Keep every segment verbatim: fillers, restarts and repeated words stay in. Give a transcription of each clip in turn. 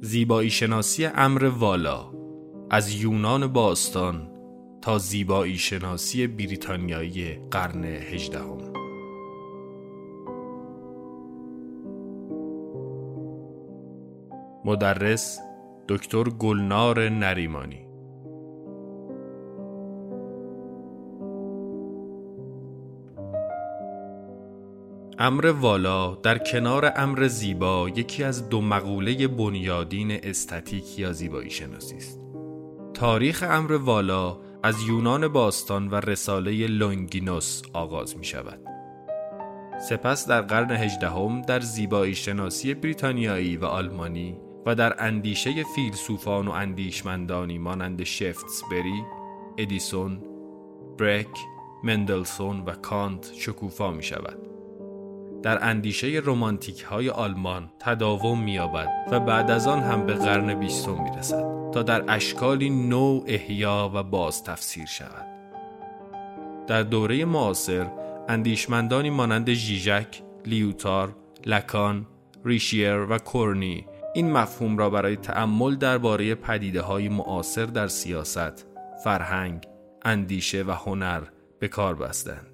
زیبایی شناسی امر والا، از یونان باستان تا زیبایی شناسی بریتانیایی قرن هجدهم. مدرس دکتر گلنار نریمانی. امر والا در کنار امر زیبا یکی از دو مقوله بنیادین استتیک یا زیبایی شناسی است. تاریخ امر والا از یونان باستان و رساله لونگینوس آغاز می شود. سپس در قرن هجدهم در زیبایی شناسی بریتانیایی و آلمانی و در اندیشه فیلسوفان و اندیشمندانی مانند شفتسبری، ادیسون، برک، مندلسون و کانت شکوفا می شود. در اندیشه رومانتیک های آلمان تداوم می‌یابد و بعد از آن هم به قرن بیستم می‌رسد تا در اشکالی نو احیا و باز تفسیر شود. در دوره معاصر اندیشمندانی مانند ژیژک، لیوتار، لاکان، ریشیر و کورنی این مفهوم را برای تأمل درباره پدیده‌های معاصر در سیاست، فرهنگ، اندیشه و هنر به کار بستند.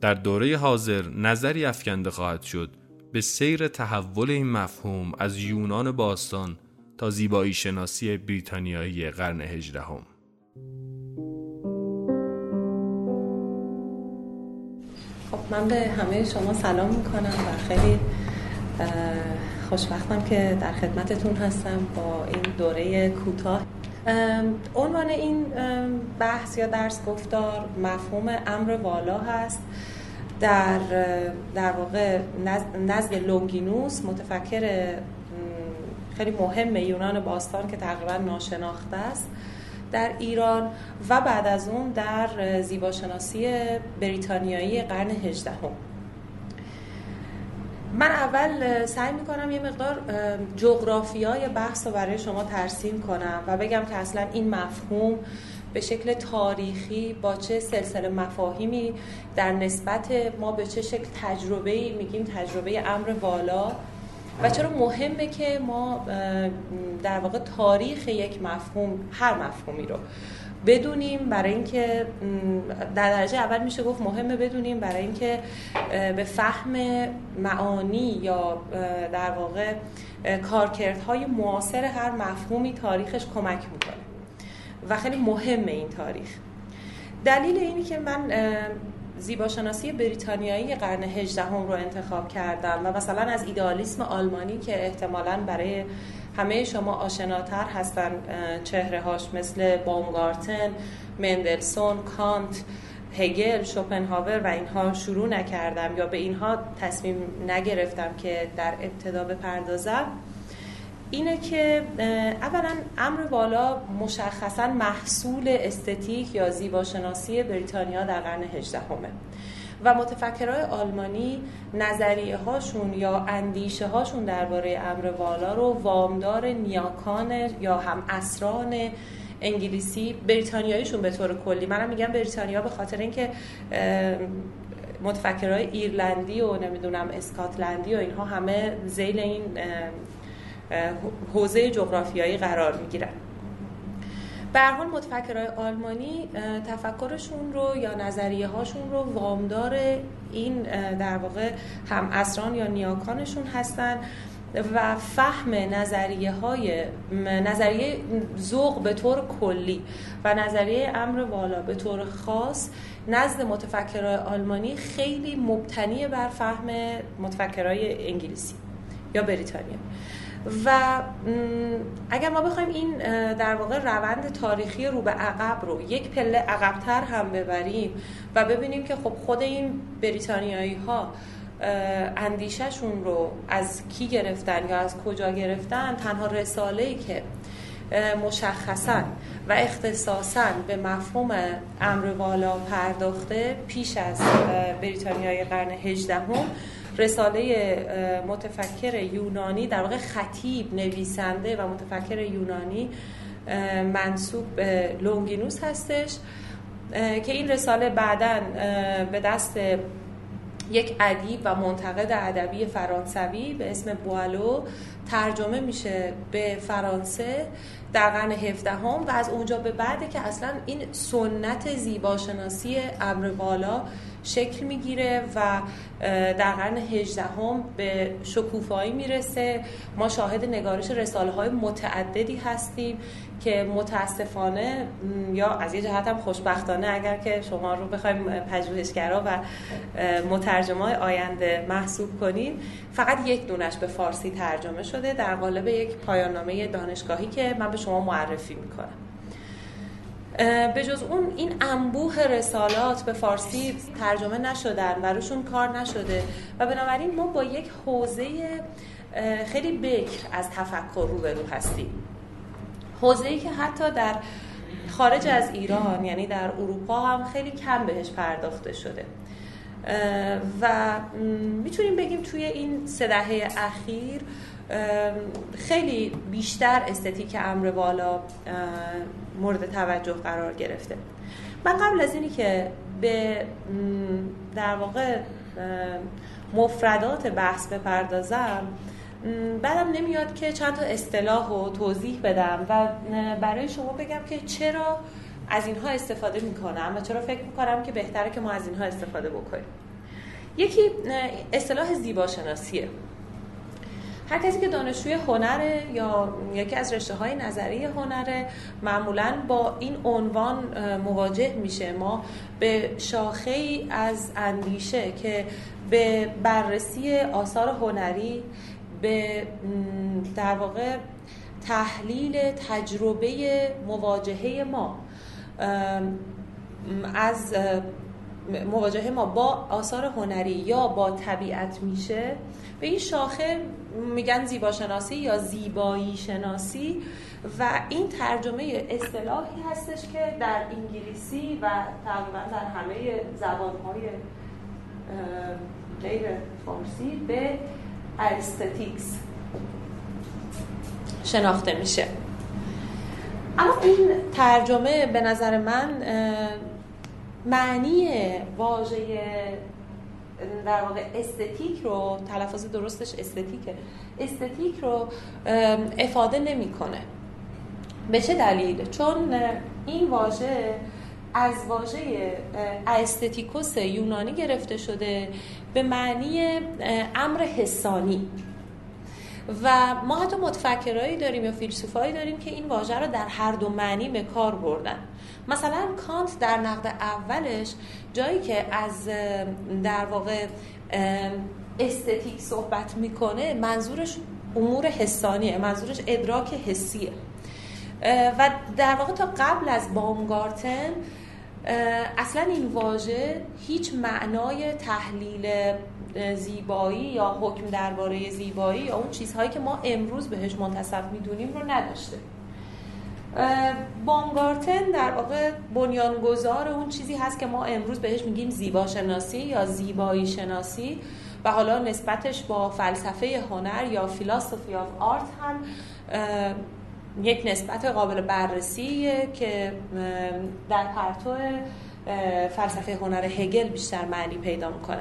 در دوره حاضر نظری افکنده خواهد شد به سیر تحول این مفهوم از یونان باستان تا زیبایی شناسی بریتانیایی قرن هجدهم. خب من به همه شما سلام میکنم و خیلی خوشبختم که در خدمتتون هستم با این دوره کوتاه. عنوان این بحث یا درس گفتار مفهوم امر والا هست. در در واقع نزد لونگینوس، متفکر خیلی مهم یونان باستان که تقریبا ناشناخته است در ایران و بعد از اون در زیباشناسی بریتانیایی قرن هجدهم. من اول سعی میکنم یه مقدار جغرافیای بحث رو برای شما ترسیم کنم و بگم که اصلا این مفهوم به شکل تاریخی با چه سلسله مفاهیمی در نسبت ما به چه شکل تجربه‌ای میگیم تجربه امر والا و چرا مهمه که ما در واقع تاریخ یک مفهوم، هر مفهومی رو بدونیم، برای اینکه در درجه اول میشه گفت مهمه بدونیم برای اینکه به فهم معانی یا در واقع کارکردهای معاصر هر مفهومی تاریخش کمک میکنه و خیلی مهمه این تاریخ. دلیل اینی که من زیباشناسی بریتانیایی قرن هجدهم رو انتخاب کردم و مثلا از ایدئالیسم آلمانی که احتمالاً برای همه شما آشناتر هستن چهره هاش، مثل باومگارتن، مندلسون، کانت، هگل، شوپنهاور و اینها شروع نکردم یا به اینها تصمیم نگرفتم که در ابتدا بپردازم، اینه که اولا امر والا مشخصا محصول استتیک یا زیباشناسی بریتانیا در قرن هجدهمه و متفکرای آلمانی نظریه هاشون یا اندیشه هاشون درباره امر والا رو وامدار نیاکان یا هم عصران انگلیسی بریتانیاییشون به طور کلی، منم میگم بریتانیا به خاطر اینکه متفکرای ایرلندی و نمیدونم اسکاتلندی و اینها همه ذیل این حوزه جغرافیایی قرار میگیرن. به هر حال متفکرای آلمانی تفکرشون رو یا نظریه هاشون رو وامدار این در واقع هم عصران یا نیاکانشون هستن و فهم نظریه های نظریه ذوق به طور کلی و نظریه امر والا به طور خاص نزد متفکرای آلمانی خیلی مبتنی بر فهم متفکرای انگلیسی یا بریتانیا. و اگر ما بخوایم این در واقع روند تاریخی رو به عقب رو یک پله عقب‌تر هم ببریم و ببینیم که خب خود این بریتانیایی‌ها اندیشه‌شون رو از کی گرفتن یا از کجا گرفتن، تنها رساله‌ای که مشخصاً و اختصاصاً به مفهوم امر والا پرداخته پیش از بریتانیای قرن هجدهم، رساله متفکر یونانی در واقع خطیب نویسنده و متفکر یونانی منسوب به لونگینوس هستش که این رساله بعداً به دست یک ادیب و منتقد ادبی فرانسوی به اسم بوالو ترجمه میشه به فرانسه در قرن هفدهم و از اونجا به بعد که اصلا این سنت زیباشناسی امر بالا شکل میگیره و در قرن هجدهم به شکوفایی میرسه. ما شاهد نگارش رساله‌های متعددی هستیم که متاسفانه یا از یه جهت هم خوشبختانه اگر که شما رو بخوایم پژوهشگرا و مترجمای آینده محسوب کنیم، فقط یک دونش به فارسی ترجمه شده در قالب یک پایان‌نامه دانشگاهی که من به شما معرفی میکنم. به جز اون این انبوه رسالات به فارسی ترجمه نشدن و روشون کار نشده و بنابراین ما با یک حوزه خیلی بکر از تفکر روبرو هستیم، حوزه‌ای که حتی در خارج از ایران یعنی در اروپا هم خیلی کم بهش پرداخته شده و میتونیم بگیم توی این سه دهه اخیر خیلی بیشتر استتیک امر بالا مورد توجه قرار گرفته. من قبل از اینی که به در واقع مفردات بحث بپردازم، بعدم نمیاد که چند تا اصطلاح رو توضیح بدم و برای شما بگم که چرا از اینها استفاده میکنم و چرا فکر میکنم که بهتره که ما از اینها استفاده بکنیم. یکی اصطلاح زیباشناسیه. هر کسی که دانشجوی هنره یا یکی از رشته‌های نظری هنره معمولاً با این عنوان مواجه میشه. ما به شاخه‌ای از اندیشه که به بررسی آثار هنری، به در واقع تحلیل تجربه مواجهه ما از مواجهه ما با آثار هنری یا با طبیعت میشه، به این شاخه میگن زیباشناسی یا زیبایی شناسی و این ترجمه اصطلاحی هستش که در انگلیسی و تقریبا در همه زبان‌های غیر فارسی به استتیکس شناخته میشه. اما این ترجمه به نظر من معنی واژه در واقع استتیک رو، تلفظ درستش استتیکه، استتیک رو افاده نمیکنه. به چه دلیل؟ چون این واژه از واژه استتیکوس یونانی گرفته شده به معنی امر حسانی و ما حتی متفکرایی داریم یا فیلسوفایی داریم که این واژه رو در هر دو معنی به کار بردن. مثلا کانت در نقد اولش جایی که از در واقع استتیک صحبت میکنه منظورش امور حسانیه، منظورش ادراک حسیه و در واقع تا قبل از باومگارتن اصلا این واژه هیچ معنای تحلیل زیبایی یا حکم درباره زیبایی یا اون چیزهایی که ما امروز بهش منتسب میدونیم رو نداشته. باومگارتن در واقع بنیانگذار اون چیزی هست که ما امروز بهش میگیم زیباشناسی یا زیبایی شناسی و حالا نسبتش با فلسفه هنر یا فیلاسوفی آف آرت هم یک نسبت قابل بررسیه که در پرتو فلسفه هنر هگل بیشتر معنی پیدا میکنه.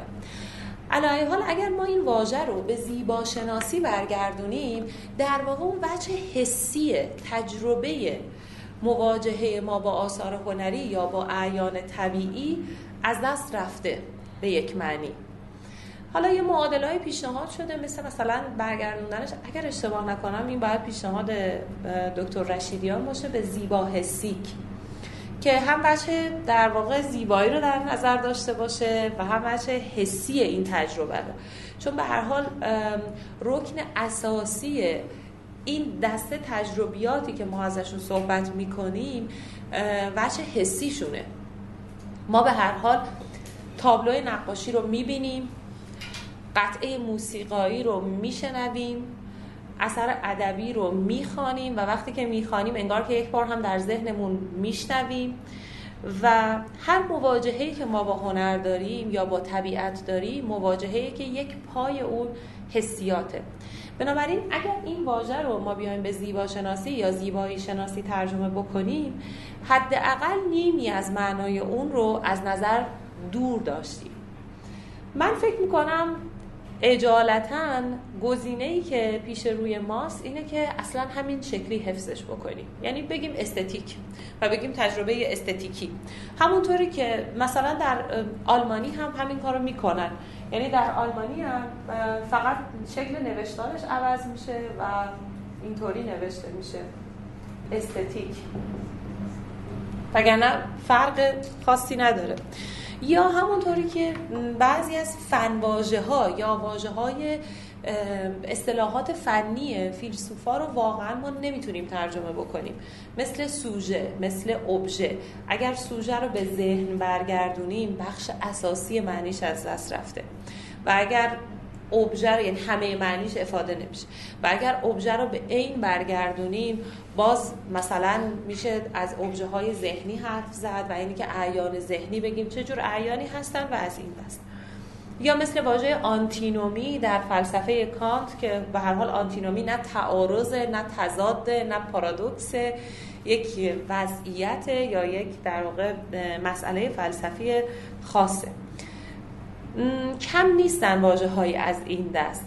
علاوه حال اگر ما این واژه رو به زیباشناسی برگردونیم، در واقع اون وجه حسی تجربه مواجهه ما با آثار هنری یا با اعیان طبیعی از دست رفته به یک معنی. حالا یه معادله‌ای پیشنهاد شده مثل مثلا برگردوندنش، اگر اشتباه نکنم این باید پیشنهاد دکتر رشیدیان باشه، به زیباحسیک که هم وجه در واقع زیبایی رو در نظر داشته باشه و هم وجه حسی این تجربه رو، چون به هر حال رکن اساسی این دسته تجربیاتی که ما ازشون صحبت می‌کنیم وجه حسیشونه. ما به هر حال تابلوی نقاشی رو می‌بینیم، قطعه موسیقایی رو میشنویم، اثر ادبی رو میخوانیم و وقتی که میخوانیم انگار که یک بار هم در ذهنمون میشنویم و هر مواجهه‌ای که ما با هنر داریم یا با طبیعت داریم مواجهه‌ای که یک پای اون حسیاته. بنابراین اگر این واژه رو ما بیایم به زیباشناسی یا زیبایی شناسی ترجمه بکنیم، حداقل نیمی از معنای اون رو از نظر دور داشتیم من فکر میکنم اجالتاً گزینه‌ای که پیش روی ماست اینه که اصلاً همین شکلی حفظش بکنیم، یعنی بگیم استتیک و بگیم تجربه استتیکی، همونطوری که مثلا در آلمانی هم همین کارو میکنن، یعنی در آلمانی هم فقط شکل نوشتارش عوض میشه و اینطوری نوشته میشه استتیک، وگرنه فرق خاصی نداره. یا همونطوری که بعضی از فنواژه ها یا واژه های اصطلاحات فنی فیلسوفا رو واقعا ما نمیتونیم ترجمه بکنیم، مثل سوژه، مثل ابژه. اگر سوژه رو به ذهن برگردونیم بخش اساسی معنیش از دست رفته و اگر ابژه رو، یعنی همه معنیش افاده نمیشه و اگر ابژه رو به عین برگردونیم باز مثلا میشه از ابژه های ذهنی حرف زد و یعنی که اعیان ذهنی بگیم چجور اعیانی هستن و از این دست. یا مثل واژه آنتینومی در فلسفه کانت که به هر حال آنتینومی نه تعارض، نه تضاد، نه پارادوکس، یک وضعیت یا یک در واقع مسئله فلسفی خاصه. کم نیستن واژه هایی از این دست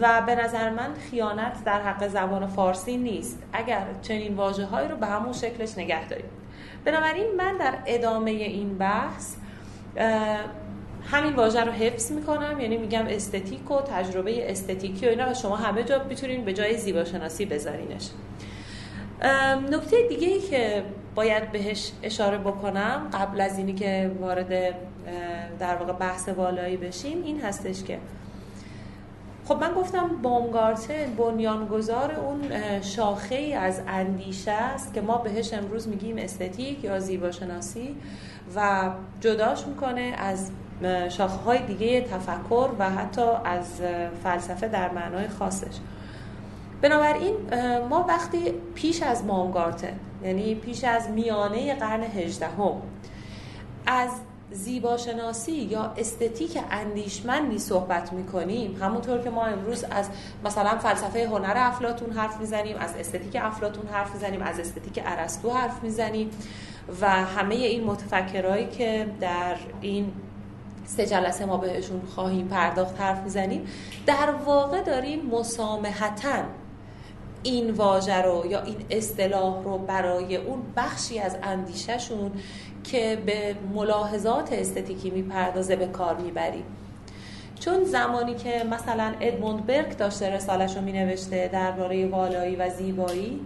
و به نظر من خیانت در حق زبان فارسی نیست اگر چنین واژه هایی رو به همون شکلش نگه داریم. بنابراین من در ادامه این بحث همین واژه رو حفظ میکنم، یعنی میگم استتیک و تجربه استتیکی و اینا شما همه جا میتونین به جای زیباشناسی بذارینش. نکته دیگه ای که باید بهش اشاره بکنم قبل از اینی که وارد در واقع بحث والایی بشیم این هستش که خب من گفتم باومگارتن بنیانگذار اون شاخه‌ای از اندیشه است که ما بهش امروز میگیم استتیک یا زیباشناسی و جداش میکنه از شاخه‌های دیگه تفکر و حتی از فلسفه در معنای خاصش. بنابراین ما وقتی پیش از باومگارتن، یعنی پیش از میانه قرن هجدهم، از زیباشناسی یا استتیک اندیشمندی صحبت میکنیم، همونطور که ما امروز از مثلا فلسفه هنر افلاطون حرف میزنیم، از استتیک افلاطون حرف میزنیم، از استتیک ارسطو حرف میزنیم و همه این متفکرایی که در این سه جلسه ما بهشون خواهیم پرداخت حرف میزنیم، در واقع داریم مسامحتاً این واژه رو یا این اصطلاح رو برای اون بخشی از اندیشه‌شون که به ملاحظات استتیکی میپردازه به کار میبریم. چون زمانی که مثلا ادموند برک داشته رسالش رو مینوشته درباره والایی و زیبایی،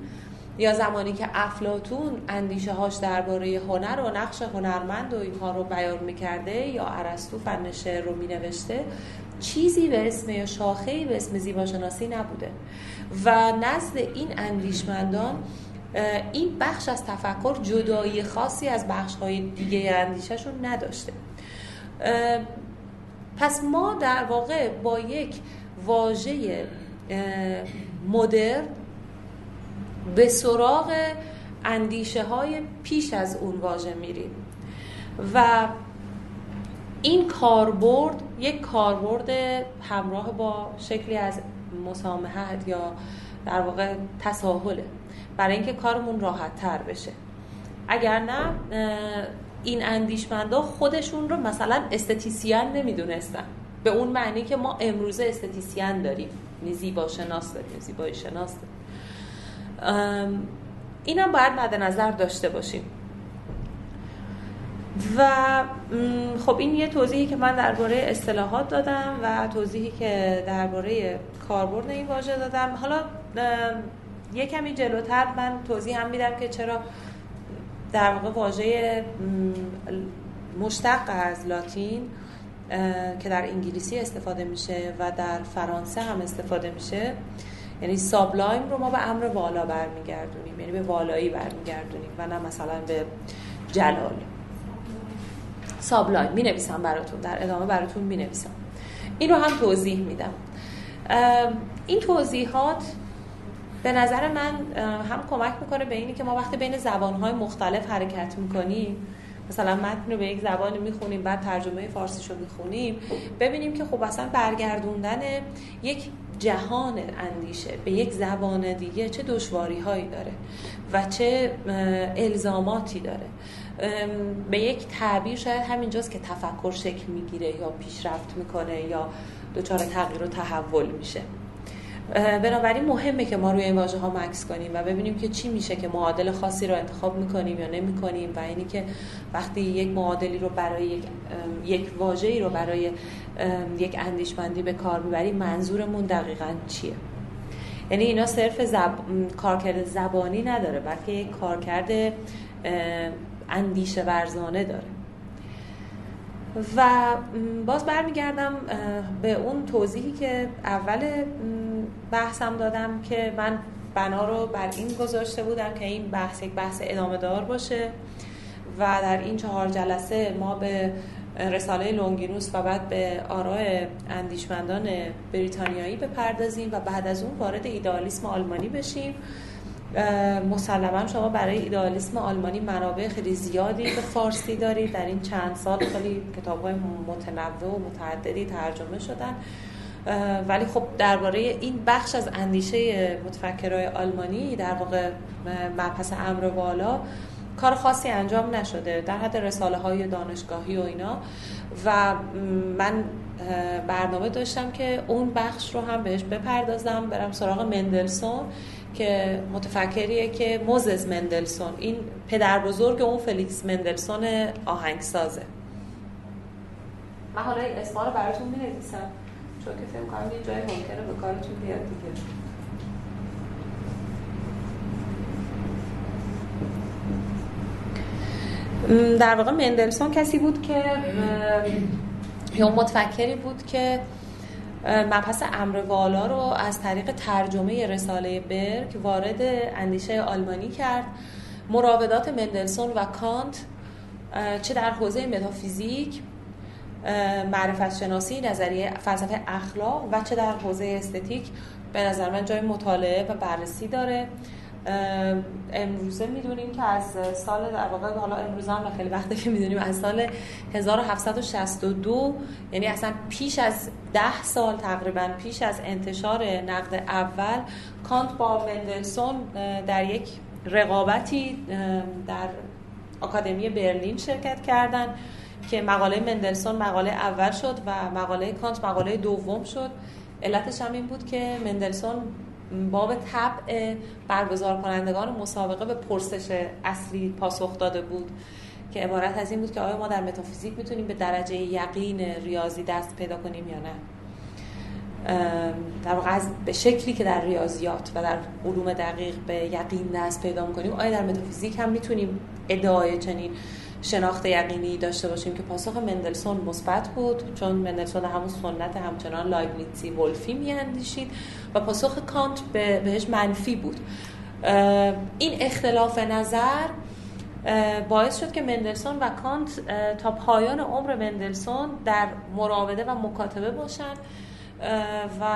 یا زمانی که افلاطون اندیشه هاش درباره هنر و نقش هنرمند و اینها رو بیان میکرده، یا ارسطو فن شعر رو مینوشته، چیزی به اسم یا شاخه‌ای به اسم زیباشناسی نبوده و نزد این اندیشمندان این بخش از تفکر جدایی خاصی از بخش‌های دیگه اندیشه‌شون نداشته. پس ما در واقع با یک واژه مدرن به سراغ اندیشه‌های پیش از اون واژه میریم و این کاربرد یک کاربرد همراه با شکلی از مسامحت یا در واقع تساهله، برای اینکه کارمون راحت تر بشه. اگر نه این اندیشمندا خودشون رو مثلا استتیسیان نمیدونستن به اون معنی که ما امروزه استتیسیان داریم، زیبا شناس داریم، زیبایی شناس داریم. اینم باید مد نظر داشته باشیم. و خب این یه توضیحی که من درباره اصطلاحات دادم و توضیحی که درباره کاربرد این واژه دادم. حالا یه کمی جلوتر من توضیح هم میدم که چرا در واقع واژه مشتق از لاتین که در انگلیسی استفاده میشه و در فرانسه هم استفاده میشه، یعنی سابلایم، رو ما به امر والا برمیگردونیم، یعنی به والایی برمیگردونیم و نه مثلا به جلال. سابلایم می نویسم براتون، در ادامه براتون می نویسم، این رو هم توضیح میدم. این توضیحات به نظر من هم کمک میکنه به اینی که ما وقتی بین زبانهای مختلف حرکت میکنیم، مثلا متن رو به یک زبان میخونیم بعد ترجمه فارسیش رو میخونیم، ببینیم که خب اصلا برگردوندن یک جهان اندیشه به یک زبان دیگه چه دشواری‌هایی داره و چه الزاماتی داره. به یک تعبیر شاید همینجاست که تفکر شکل میگیره یا پیشرفت میکنه یا دچار تغییر و تحول میشه. بنابراین مهمه که ما روی این واژه‌ها مکث کنیم و ببینیم که چی میشه که معادل خاصی رو انتخاب میکنیم یا نمیکنیم، و اینی که وقتی یک معادلی رو برای یک یک واژه‌ای رو برای یک اندیشمندی به کار میبریم منظورمون دقیقاً چیه. یعنی اینا صرف زب... کارکرد زبانی نداره، بلکه یک کارکرد اندیشه ورزانه داره. و باز برمیگردم به اون توضیحی که اول بحثم دادم که من بنا رو بر این گذاشته بودم که این بحث یک بحث ادامه دار باشه و در این چهار جلسه ما به رساله لونگینوس و بعد به آراء اندیشمندان بریتانیایی بپردازیم و بعد از اون وارد ایدئالیسم آلمانی بشیم. مسلماً شما برای ایدئالیسم آلمانی منابع خیلی زیادی به فارسی دارید، در این چند سال خیلی کتاب‌های متنوع و متعددی ترجمه شدن، ولی خب درباره این بخش از اندیشه متفکرای آلمانی در واقع مبحث امر والا کار خاصی انجام نشده در حد رساله های دانشگاهی و اینا. و من برنامه داشتم که اون بخش رو هم بهش بپردازم، برم سراغ مندلسون که متفکریه که موزس مندلسون، این پدر بزرگ اون فلیکس مندلسون آهنگسازه. من حالا این اسما رو براتون می‌نویسم چون که فکر می‌کنم یه جای ممکنه به کارتون بیاد دیگه. در واقع مندلسون کسی بود که یا متفکری بود که مبحث امر والا رو از طریق ترجمه رساله برک وارد اندیشه آلمانی کرد. مراودات مندلسون و کانت چه در حوزه متافیزیک، معرفت شناسی، نظریه فلسفه اخلاق و چه در حوزه استتیک به نظر من جای مطالعه و بررسی داره. امروزه میدونیم که از سال در واقع حالا امروزه هم خیلی وقته که میدونیم از سال هزار و هفتصد و شصت و دو، یعنی اصلا پیش از ده سال تقریبا پیش از انتشار نقد اول، کانت با مندلسون در یک رقابتی در آکادمی برلین شرکت کردن که مقاله مندلسون مقاله اول شد و مقاله کانت مقاله دوم شد. علتش هم این بود که مندلسون باب طبع برگزار کنندگان مسابقه به پرسش اصلی پاسخ داده بود که عبارت از این بود که آیا ما در متافیزیک میتونیم به درجه یقین ریاضی دست پیدا کنیم یا نه، در واقع به شکلی که در ریاضیات و در علوم دقیق به یقین دست پیدا میکنیم آیا در متافیزیک هم میتونیم ادعای چنین شناخت یقینی داشته باشیم. که پاسخ مندلسون مثبت بود چون مندلسون همون سنت همچنان لایبنیتسی ولفی میاندیشید و پاسخ کانت به بهش منفی بود. این اختلاف نظر باعث شد که مندلسون و کانت تا پایان عمر مندلسون در مراوده و مکاتبه باشن و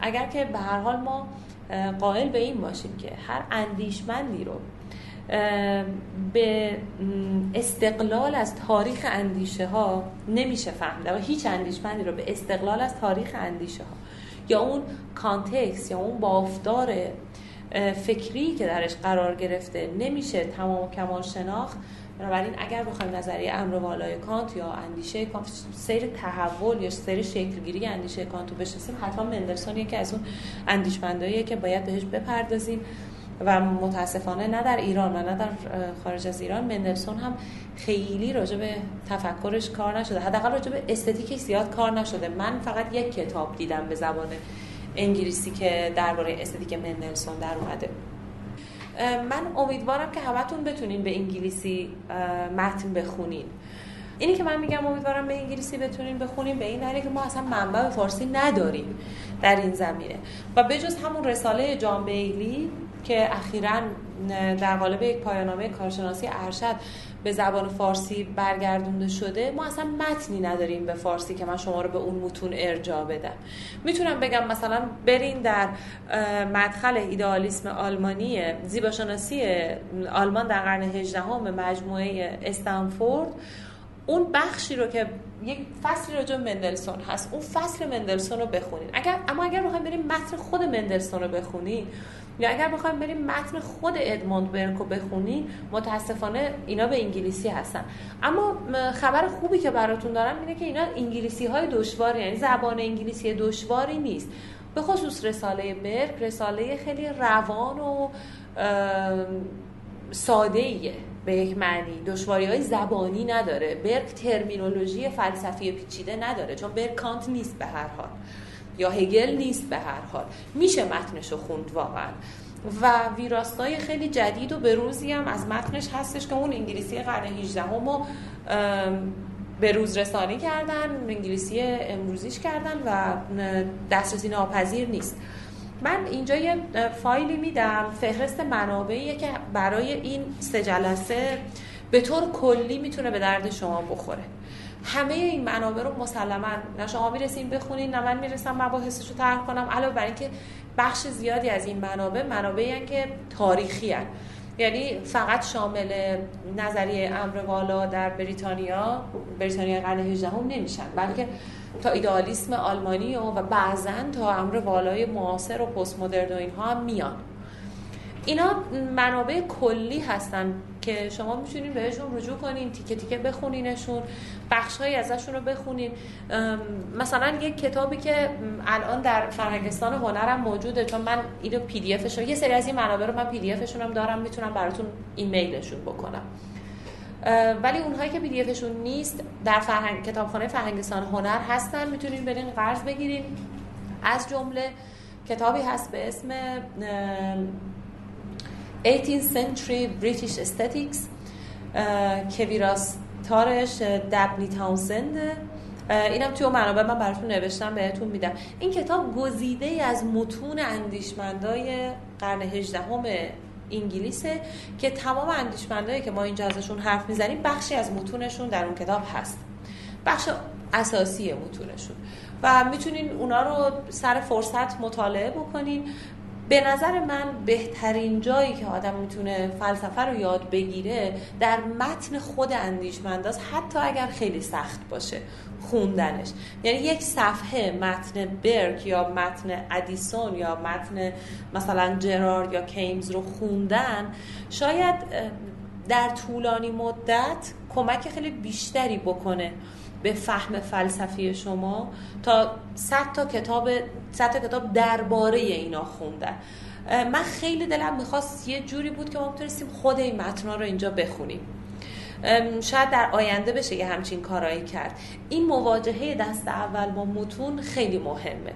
اگر که به هر حال ما قائل به این باشیم که هر اندیشمندی رو به استقلال از تاریخ اندیشه ها نمیشه فهمید و هیچ اندیشمندی رو به استقلال از تاریخ اندیشه ها یا اون کانتکست یا اون بافتار فکری که درش قرار گرفته نمیشه تمام و کمال شناخت. بنابراین اگر بخوایم نظریه امر والای کانت یا اندیشه کانت سیر تحول یا سیر شکلگیری اندیشه کانت رو بشناسیم، حتما مندلسون یکی از اون اندیشمنداییه که باید بهش بپردازیم و متاسفانه نه در ایران و نه در خارج از ایران مندلسون هم خیلی راجع به تفکرش کار نشده، حداقل راجع به استتیکش زیاد کار نشده. من فقط یک کتاب دیدم به زبان انگلیسی که درباره استتیک مندلسون در اومده. من امیدوارم که همتون بتونین به انگلیسی متن بخونین. اینی که من میگم امیدوارم به انگلیسی بتونین بخونیم به این دلیل که ما اصلا منبع فارسی نداریم در این زمینه و بجز همون رساله جان بیلی که اخیراً در قالب یک پایان‌نامه کارشناسی ارشد به زبان فارسی برگردونده شده، ما اصلا متنی نداریم به فارسی که من شما رو به اون متون ارجاع بدم. میتونم بگم مثلا برین در مدخل ایدئالیسم آلمانی، زیباشناسی آلمان در قرن هجدهم، مجموعه استنفورد، اون بخشی رو که یک فصلی راجع به مندلسون هست، اون فصل مندلسون رو بخونین. اگر اما اگر بخوایم بریم متن خود مندلسون رو بخونین یا اگر بخوایم بریم متن خود ادموند برک رو بخونین، متاسفانه اینا به انگلیسی هستن. اما خبر خوبی که براتون دارم اینه که اینا انگلیسی‌های دشوار، یعنی زبان انگلیسی دشواری نیست. به خصوص رساله برک، رساله خیلی روان و ساده‌ایه، به یک معنی دشواری‌های زبانی نداره. برک ترمینولوژی فلسفی پیچیده نداره، چون برک کانت نیست به هر حال، یا هگل نیست به هر حال، میشه متنشو خوند واقعا. و ویراستای خیلی جدید و بروزی هم از متنش هستش که اون انگلیسی قرن هجدهم رو بروز رسانی کردن، انگلیسی امروزیش کردن و دسترسی ناپذیر نیست. من اینجا یه فایلی میدم، فهرست منابعیه که برای این سه جلسه به طور کلی میتونه به درد شما بخوره. همه این منابع رو مسلماً نه شما میرسین بخونین نه من میرسم مباحثش رو طرح کنم، علاوه بر اینکه بخش زیادی از این منابع منابعیه که تاریخی هن. یعنی فقط شامل نظریه امر والا در بریتانیا، بریتانیا قرن هجدهم نمیشن، بلکه تا ایدئالیسم آلمانی و, و بعضاً تا امر والای معاصر و پست مدرن و اینها هم میان. اینا منابع کلی هستن که شما میتونین بهشون رجوع کنین، تیکه تیکه بخونینشون، بخش‌هایی ازشون رو بخونین. مثلا یک کتابی که الان در فرهنگستان هنرم موجوده، چون من اینو پی دی افش رو، یه سری از این منابع رو من پی دی افشون هم دارم، میتونم براتون ایمیلشون بکنم. ولی اونهایی که پی دی افشون نیست در فرهنگ کتابخانه فرهنگستان هنر هستن، میتونین برین قرض بگیرین. از جمله کتابی هست به اسم eighteenth century British aesthetics که ویراستارش دبنی تاونسند. اینم توی منابع من براتون نوشتم، بهتون میدم. این کتاب گزیده ای از متون اندیشمندای قرن هجدهم انگلیسه که تمام اندیشمندایی که ما اینجا ازشون حرف میزنیم بخشی از متونشون در اون کتاب هست، بخش اساسی متونشون، و میتونین اونا رو سر فرصت مطالعه بکنین. به نظر من بهترین جایی که آدم میتونه فلسفه رو یاد بگیره در متن خود اندیشمنداست، حتی اگر خیلی سخت باشه خوندنش. یعنی یک صفحه متن برک یا متن ادیسون یا متن مثلا جرارد یا کیمز رو خوندن شاید در طولانی مدت کمک خیلی بیشتری بکنه به فهم فلسفی شما تا صد تا کتاب صد تا کتاب درباره اینا خوندن. من خیلی دلم می‌خواست یه جوری بود که ما بتونیم خود این متن‌ها رو اینجا بخونیم. شاید در آینده بشه یه همچین کارایی کرد. این مواجهه دست اول با متون خیلی مهمه.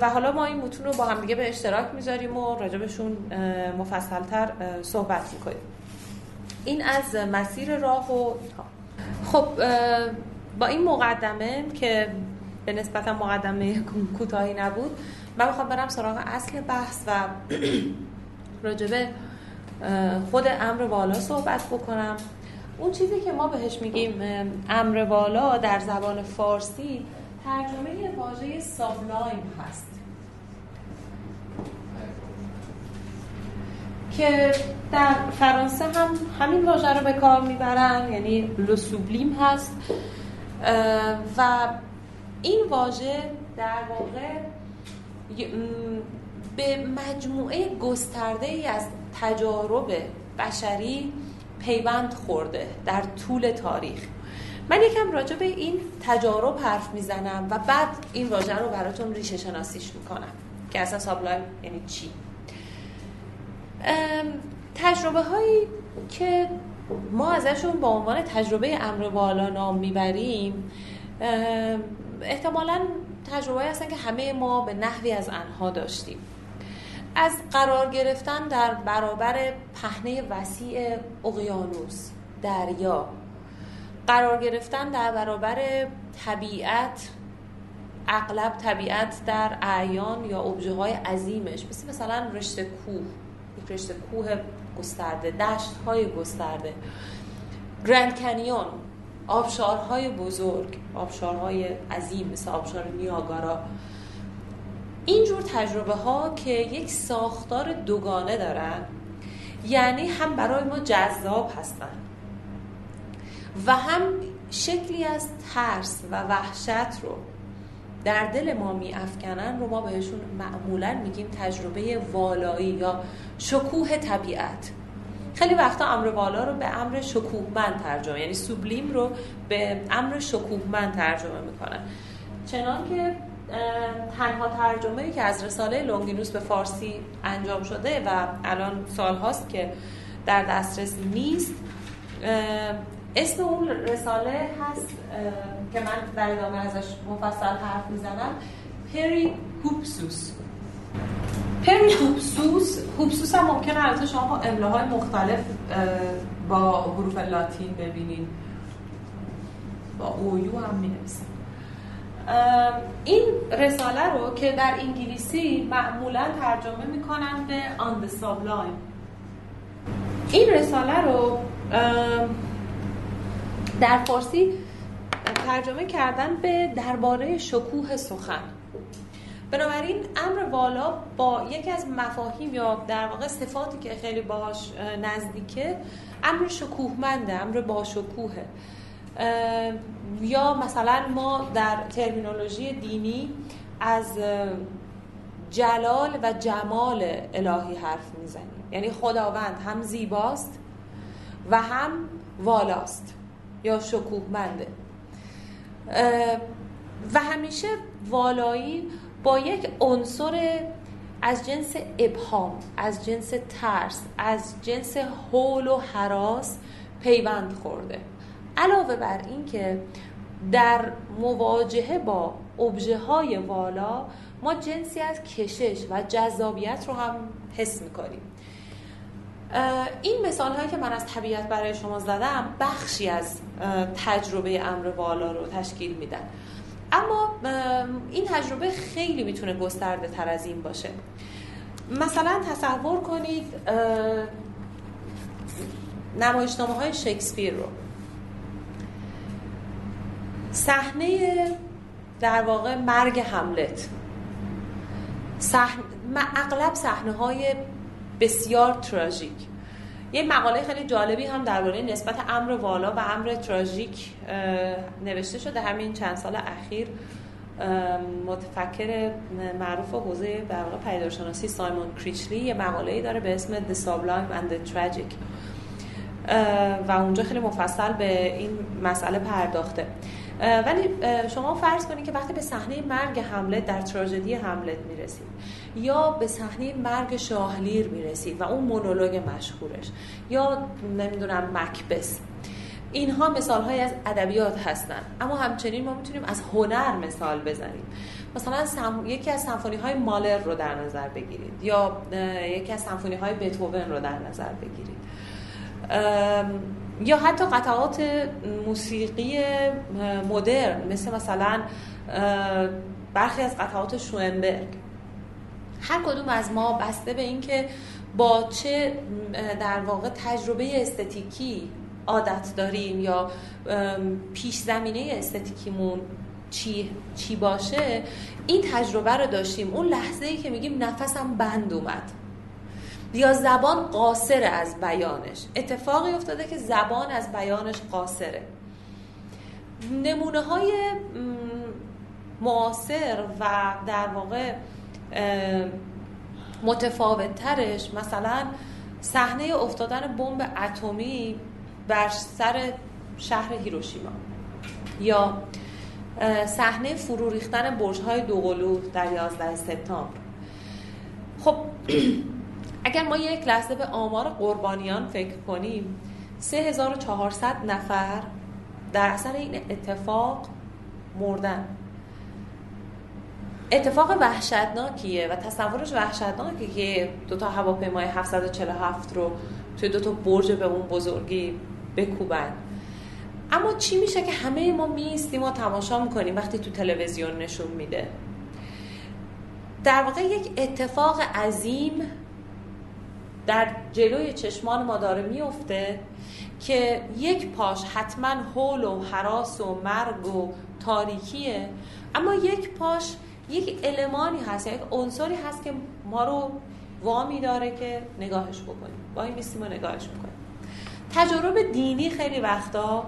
و حالا ما این متون رو با هم دیگه به اشتراک می‌ذاریم و راجبشون مفصل‌تر صحبت می‌کنیم. این از مسیر راه و خب با این مقدمه که به نسبت مقدمه کوتاهی نبود، من میخوام برم سراغ اصل بحث و راجبه خود امر والا صحبت بکنم. اون چیزی که ما بهش میگیم امر والا در زبان فارسی ترجمه واژه سابلایم هست که در فرانسه هم همین واژه رو به کار میبرن، یعنی لو سوبلیم هست. و این واژه در واقع به مجموعه گسترده ای از تجارب بشری پیوند خورده در طول تاریخ. من یکم راجع به این تجارب حرف میزنم و بعد این واژه رو براتون ریشه شناسیش میکنم که اصلا سابلایم یعنی چی. تجربه هایی که ما ازشون با عنوان تجربه امر والا نام میبریم احتمالاً تجربه هایی هستن که همه ما به نحوی از آنها داشتیم، از قرار گرفتن در برابر پهنه وسیع اقیانوس، دریا، قرار گرفتن در برابر طبیعت، اغلب طبیعت در اعیان یا ابژه های عظیمش، مثل مثلا رشته کوه، رشته کوه گسترده، دشت‌های گسترده، گرند کانیون، آبشارهای بزرگ، آبشارهای عظیم مثل آبشار نیاگارا. اینجور تجربه ها که یک ساختار دوگانه دارن، یعنی هم برای ما جذاب هستن و هم شکلی از ترس و وحشت رو در دل ما می افکنن رو ما بهشون معمولا میگیم تجربه والایی یا شکوه طبیعت. خیلی وقتا امر والا رو به امر شکوهمند ترجمه، یعنی سوبلیم رو به امر شکوهمند ترجمه میکنن. چنان که تنها ترجمه‌ای که از رساله لونگینوس به فارسی انجام شده و الان سال هاست که در دسترس نیست، اسم اون رساله هست که من در ادامه ازش مفصل حرف میزنم، پری هوبسوس. پری هوبسوس هوبسوس هم ممکنه البته شما با املاهای مختلف با حروف لاتین ببینین، با اویو هم می‌نویسن. این رساله رو که در انگلیسی معمولا ترجمه میکنن به On the Sublime، این رساله رو در فارسی ترجمه کردن به درباره شکوه سخن. بنابراین امر والا با یکی از مفاهیم یا در واقع صفاتی که خیلی باهاش نزدیکه، امر شکوهمنده، امر باشکوهه. یا مثلا ما در ترمینولوژی دینی از جلال و جمال الهی حرف میزنیم، یعنی خداوند هم زیباست و هم والاست یا شکوهمنده، و همیشه والایی با یک عنصر از جنس ابهام، از جنس ترس، از جنس هول و هراس پیوند خورده. علاوه بر این که در مواجهه با ابژه های والا ما جنسی از کشش و جذابیت رو هم حس میکنیم. این مثال هایی که من از طبیعت برای شما زدم بخشی از تجربه امر والا رو تشکیل میدن، اما این تجربه خیلی میتونه گسترده تر از این باشه. مثلا تصور کنید نمایشنامه های شکسپیر رو، صحنه در واقع مرگ هملت، صحنه اغلب صحنه های بسیار تراژیک. یه مقاله خیلی جالبی هم درباره نسبت امر والا و امر تراژیک نوشته شده. همین چند سال اخیر متفکر معروف حوزه در واقع پدیدارشناسی سایمون کریچلی یه مقاله‌ای داره به اسم The Sublime and the Tragic و اونجا خیلی مفصل به این مسئله پرداخته. ولی شما فرض کنید که وقتی به صحنه مرگ هملت در تراژدی هملت میرسید یا به صحنه مرگ شاهلیر میرسید و اون مونولوگ مشهورش یا نمیدونم مکبث، اینها مثال‌هایی از ادبیات هستن. اما همچنین ما میتونیم از هنر مثال بزنیم. مثلا سم... یکی از سمفونی‌های مالر رو در نظر بگیرید یا یکی از سمفونی‌های بتون رو در نظر بگیرید، یا حتی قطعات موسیقی مدرن مثل مثلا برخی از قطعات شوئنبرگ. هر کدوم از ما بسته به این که با چه در واقع تجربه استتیکی عادت داریم یا پیش زمینه استتیکیمون چی چی باشه، این تجربه رو داشتیم. اون لحظه‌ای که میگیم نفسم بند اومد یا زبان قاصره از بیانش، اتفاقی افتاده که زبان از بیانش قاصره. نمونه های معاصر و در واقع متفاوت ترش مثلا صحنه افتادن بمب اتمی بر سر شهر هیروشیما یا صحنه فرو ریختن برج های دوقلو در یازده سپتامبر. خب اگر ما یک لحظه به آمار قربانیان فکر کنیم، سه هزار و چهارصد نفر در اثر این اتفاق مردن. اتفاق وحشتناکیه و تصورش وحشتناکیه که دو تا هواپیمای هفتصد و چهل و هفت رو توی دو تا برج به اون بزرگی بکوبن. اما چی میشه که همه ما میستیم و تماشا میکنیم وقتی تو تلویزیون نشون میده؟ در واقع یک اتفاق عظیم در جلوی چشمان ما داره میفته که یک پاش حتما هول و هراس و مرگ و تاریکیه، اما یک پاش یک المانی هست، یک عنصری هست که ما رو وامی داره که نگاهش بکنیم، وای میستیم و نگاهش میکنیم. تجارب دینی خیلی وقتا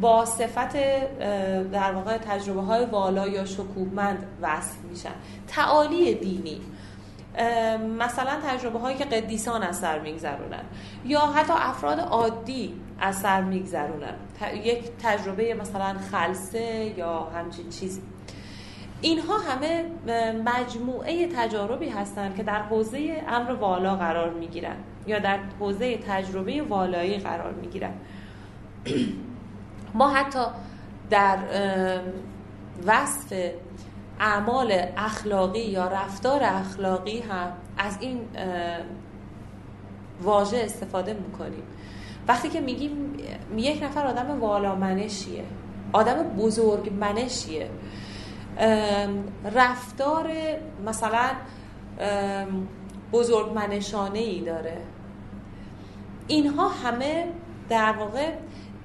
با صفت در واقع تجربه های والا یا شکوهمند وصف میشن. تعالی دینی، مثلا تجربه هایی که قدیسان اثر میگذرونن یا حتی افراد عادی اثر میگذرونن، یک تجربه مثلا خلسه یا همچین چیزی، اینها همه مجموعه تجاربی هستند که در حوزه امر والا قرار میگیرن یا در حوزه تجربه والایی قرار میگیرن. ما حتی در وصف اعمال اخلاقی یا رفتار اخلاقی هم از این واژه استفاده میکنیم. وقتی که میگیم یک نفر آدم والامنشیه، آدم بزرگمنشیه، رفتار مثلا بزرگمنشانه‌ای داره، اینها همه در واقع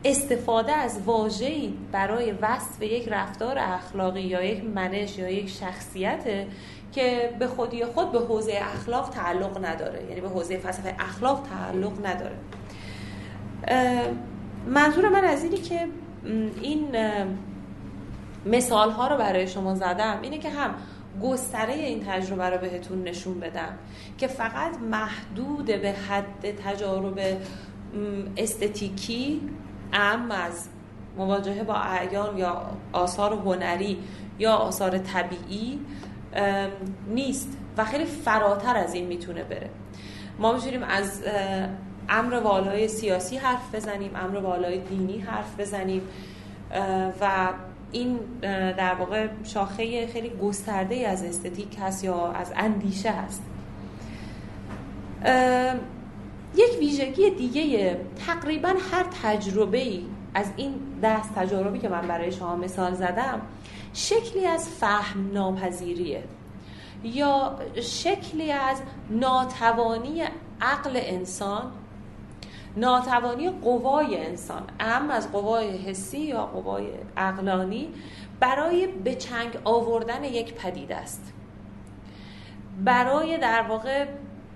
استفاده از واژه‌ای برای وصف یک رفتار اخلاقی یا یک منش یا یک شخصیته که به خودی خود به حوزه اخلاق تعلق نداره، یعنی به حوزه فلسفه اخلاق تعلق نداره. منظور من از اینی که این مثال ها رو برای شما زدم اینه که هم گستره این تجربه رو بهتون نشون بدم که فقط محدود به حد تجارب استتیکی اما از مواجهه با اعیان یا آثار هنری یا آثار طبیعی نیست و خیلی فراتر از این میتونه بره. ما میتونیم از امر والای سیاسی حرف بزنیم، امر والای دینی حرف بزنیم و این در واقع شاخه خیلی گسترده از استتیک هست یا از اندیشه هست. یک ویژگی دیگه تقریبا هر تجربه‌ای از این دست تجاربی که من برای شما مثال زدم شکلی از فهم ناپذیریه یا شکلی از ناتوانی عقل انسان، ناتوانی قوای انسان، اهم از قوای حسی یا قوای عقلانی، برای به چنگ آوردن یک پدیده است، برای در واقع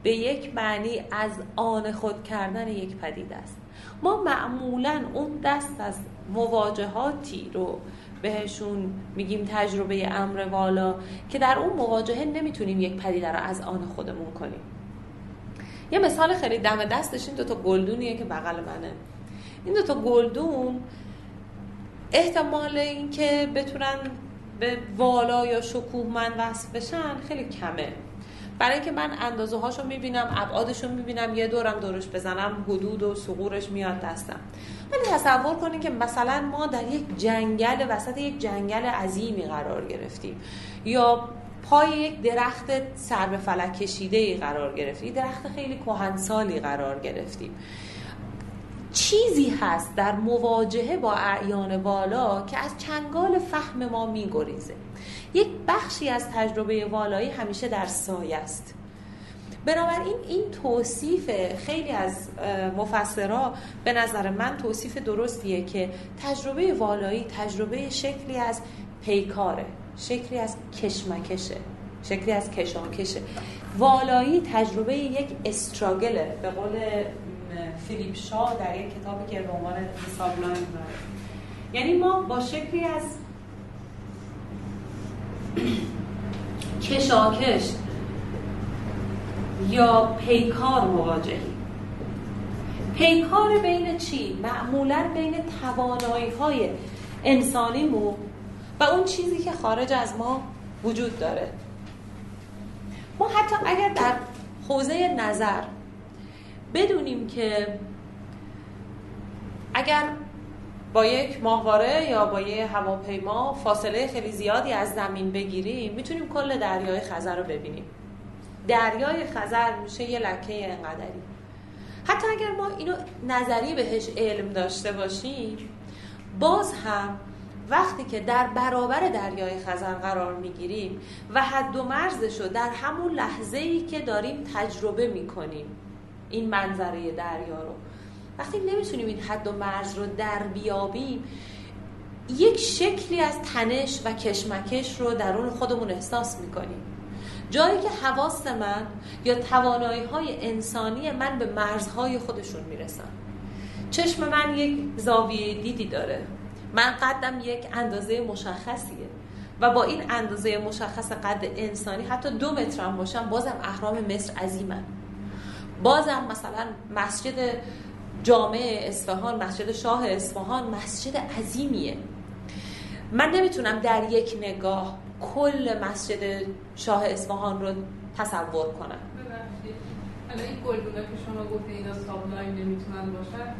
به یک معنی از آن خود کردن یک پدیده است. ما معمولاً اون دست از مواجهاتی رو بهشون میگیم تجربه امر والا که در اون مواجهه نمیتونیم یک پدیده رو از آن خودمون کنیم. یه مثال خیلی دم دستش این دوتا گلدونیه که بغل منه. این دوتا گلدون احتمال این که بتونن به والا یا شکوهمند وصف بشن خیلی کمه، برای اینکه من اندازه هاشو میبینم، ابعادشو میبینم، یه دورم دورش بزنم حدود و صقورش میاد دستم. ولی تصور کنین که مثلا ما در یک جنگل، وسط یک جنگل عظیمی قرار گرفتیم یا پای یک درخت سر به فلک کشیده‌ای قرار گرفتیم، درخت خیلی کهنسالی قرار گرفتیم. چیزی هست در مواجهه با اعیان والا که از چنگال فهم ما میگریزه. یک بخشی از تجربه والایی همیشه در سایه است. بنابراین این توصیف خیلی از مفسرها به نظر من توصیف درستیه که تجربه والایی تجربه شکلی از پیکاره، شکلی از کشمکشه، شکلی از کشاکشه. والایی تجربه یک استراگله، به قول فیلیپ شا در یک کتابی که رمان حسابنامه داره. یعنی ما با شکلی از کشاکش یا پیکار مواجهیم. پیکار بین چی؟ معمولاً بین توانایی‌های انسانیمون و اون چیزی که خارج از ما وجود داره. ما حتی اگر در حوزه نظر بدونیم که اگر با یک ماهواره یا با یک هواپیما فاصله خیلی زیادی از زمین بگیریم، میتونیم کل دریای خزر رو ببینیم. دریای خزر میشه یه لکه اینقدری. حتی اگر ما اینو نظری بهش علم داشته باشیم، باز هم وقتی که در برابر دریای خزر قرار میگیریم و حد و مرزش رو در همون لحظه‌ای که داریم تجربه میکنیم، این منظره دریا رو وقتی نمیتونیم این حد و مرز رو در بیابیم، یک شکلی از تنش و کشمکش رو درون خودمون احساس میکنیم. جایی که حواس من یا توانایی های انسانی من به مرزهای خودشون میرسن. چشم من یک زاویه دیدی داره، من قدم یک اندازه مشخصیه و با این اندازه مشخص قد انسانی حتی دو متر هم باشم بازم اهرام مصر عظیمن. بازم مثلا مسجد جامع اصفهان، مسجد شاه اصفهان مسجد عظیمیه. من نمیتونم در یک نگاه کل مسجد شاه اصفهان رو تصور کنم. ببخشید الان این گلدونه که شما گفتید اینا سابلایم نمیتونن باشن،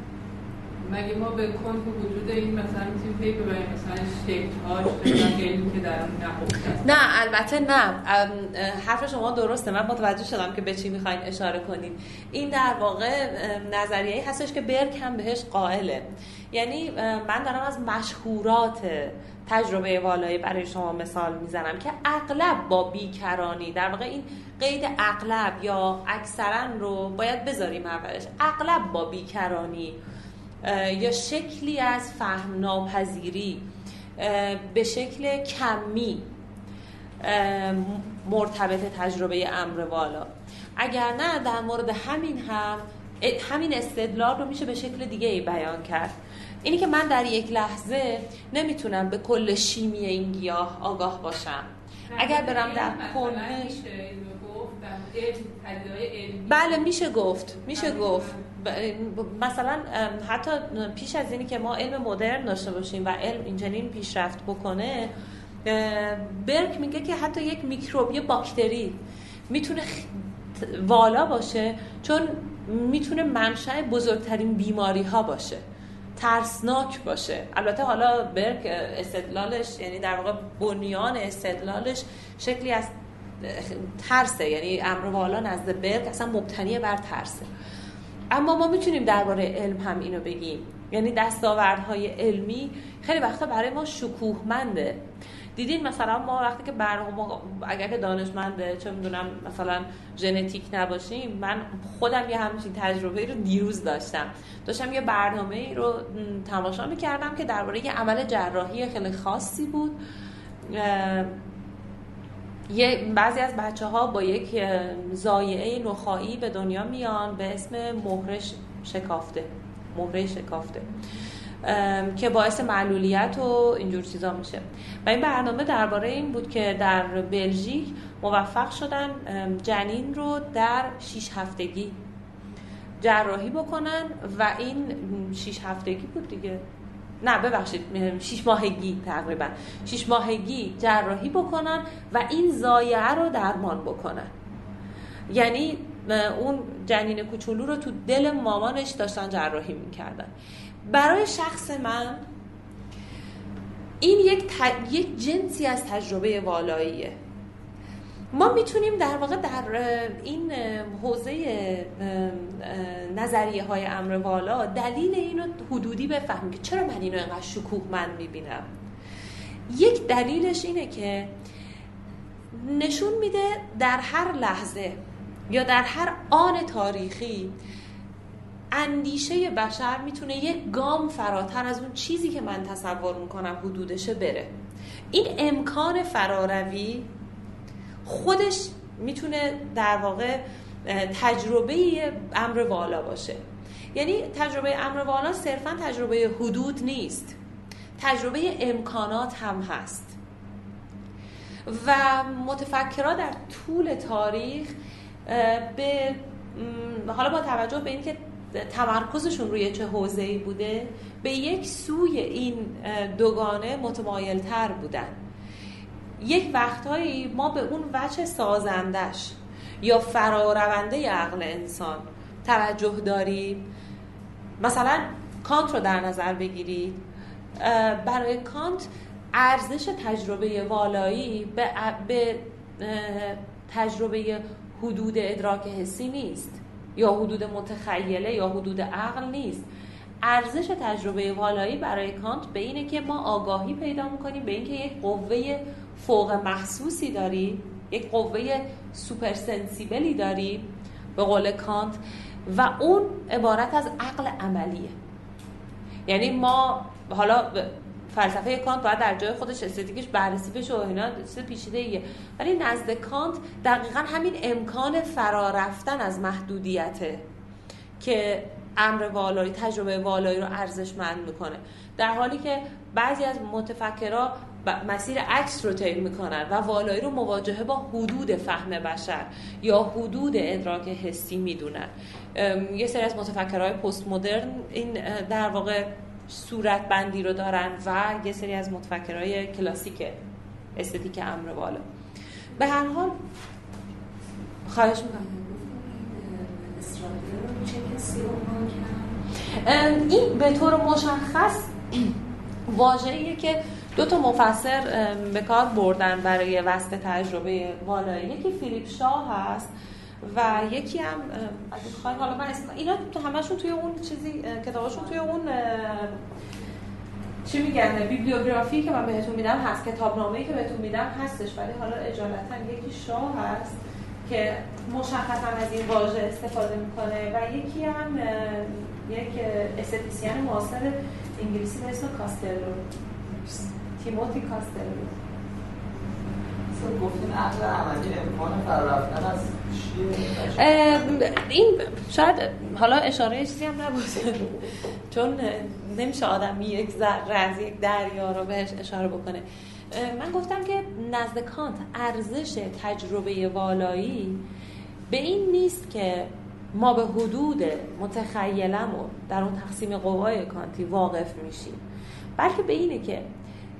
مگه ما به کنف وجود این مثلا میتونیم پی ببریم مثلا شکل‌هاش که در اون نهفته؟ نه البته نه، حرف شما درسته، من متوجه شدم که به چی میخواین اشاره کنین. این در واقع نظریه‌ای هستش که برک هم بهش قائله. یعنی من دارم از مشهورات تجربه والایی برای شما مثال میزنم که اغلب با بیکرانی، در واقع این قید اغلب یا اکثرا رو باید بذاریم اولش، اغلب با بیکرانی یا شکلی از فهم ناپذیری به شکل کمی مرتبط تجربه امر والا. اگر نه در مورد همین هم همین استدلال رو میشه به شکل دیگه ای بیان کرد. اینی که من در یک لحظه نمیتونم به کل شیمی این گیاه آگاه باشم، اگر برم در کنش بله میشه گفت میشه گفت مثلا حتی پیش از اینی که ما علم مدرن داشته باشیم و علم اینجنین پیشرفت بکنه، برک میگه که حتی یک میکروب، یک باکتری میتونه والا باشه چون میتونه منشأ بزرگترین بیماری ها باشه، ترسناک باشه. البته حالا برک استدلالش، یعنی در واقع بنیان استدلالش شکلی از ترسه، یعنی امر والا نزد برک اصلا مبتنی بر ترسه. اما ما میتونیم درباره علم هم اینو بگیم، یعنی دستاوردهای علمی خیلی وقتا برای ما شکوهمنده. دیدین مثلا ما وقتی که برنامه، اگر که دانشمنده چه میدونم مثلا ژنتیک نباشیم، من خودم یه همچین تجربه رو دیروز داشتم داشتم یه برنامه رو تماشا میکردم که درباره یه عمل جراحی خیلی خاصی بود. یه بعضی از بچه‌ها با یک زایعه نخاعی به دنیا میان به اسم مهره شکافته، مهره شکافته که باعث معلولیت و اینجور چیزا میشه. و این برنامه درباره این بود که در بلژیک موفق شدن جنین رو در شش هفتگی جراحی بکنن و این شش هفتگی بود دیگه، نه ببخشید شش ماهگی تقریبا، شش ماهگی جراحی بکنن و این زایعه رو درمان بکنن. یعنی اون جنین کوچولو رو تو دل مامانش داشتن جراحی میکردن. برای شخص من این یک, ت... یک جنسی از تجربه والاییه. ما میتونیم در واقع در این حوزه نظریه های امر والا دلیل اینو حدودی بفهمیم که چرا من اینو اینقدر شکوهمند میبینم. یک دلیلش اینه که نشون میده در هر لحظه یا در هر آن تاریخی اندیشه بشر میتونه یک گام فراتر از اون چیزی که من تصور میکنم حدودشه بره. این امکان فراروی خودش میتونه در واقع تجربه امر والا باشه. یعنی تجربه امر والا صرفا تجربه حدود نیست، تجربه امکانات هم هست. و متفکرها در طول تاریخ به حالا با توجه به اینکه تمرکزشون روی چه حوزه‌ای بوده، به یک سوی این دوگانه متمایل‌تر بودن. یک وقتایی ما به اون وجه سازندش یا فرارونده عقل انسان توجه داریم. مثلا کانت رو در نظر بگیرید، برای کانت ارزش تجربه والایی به, به تجربه حدود ادراک حسی نیست یا حدود متخیله یا حدود عقل نیست. ارزش تجربه والایی برای کانت به اینه که ما آگاهی پیدا میکنیم به اینکه یک قوه فوق محسوسی داریم، یک قوه سوپر سنسیبلی داریم به قول کانت، و اون عبارت از عقل عملیه. یعنی ما حالا فلسفه کانت باید در جای خودش استتیکش بررسی بشه و اینا پیچیده ایه، ولی نزد کانت دقیقاً همین امکان فرارفتن از محدودیته که امر والایی، تجربه والایی رو ارزشمند میکنه. در حالی که بعضی از متفکرها مسیر عکس رو طی میکنن و والایی رو مواجهه با حدود فهم بشر یا حدود ادراک حسی میدونن. یه سری از متفکرهای پست مدرن این در واقع صورت بندی رو دارن و یه سری از متفکرهای کلاسیک استتیک امر بالا. به هر حال خواهش میکنم این به طور مشخص واژه‌ایه که دو تا مفسر به کار بردن برای وصف تجربه والایی، یکی فیلیپ شا هست و یکی هم از خواهی حالا من اسم اینا تو همشون توی اون چیزی کتاباشون توی اون چی میگن بیبلیوگرافی که من بهتون میدم هست، کتابنامه‌ای که بهتون میدم هستش، ولی حالا اجالتاً یکی شا هست که مشخصاً از این واژه استفاده میکنه و یکی هم یک استتیسیان معاصر انگلیسی به اسم کاستلو، تیموتی کاستلو. گفتیم عقل عملی امکان فرارفتن از چیه؟ این شاید حالا اشاره چیزی هم نبوده چون نمیشه آدم یک ذره از یک دریا رو بهش اشاره بکنه. من گفتم که نزد کانت ارزش تجربه والایی به این نیست که ما به حدود متخیلم و در اون تقسیم قوای کانتی واقف میشیم، بلکه به اینه که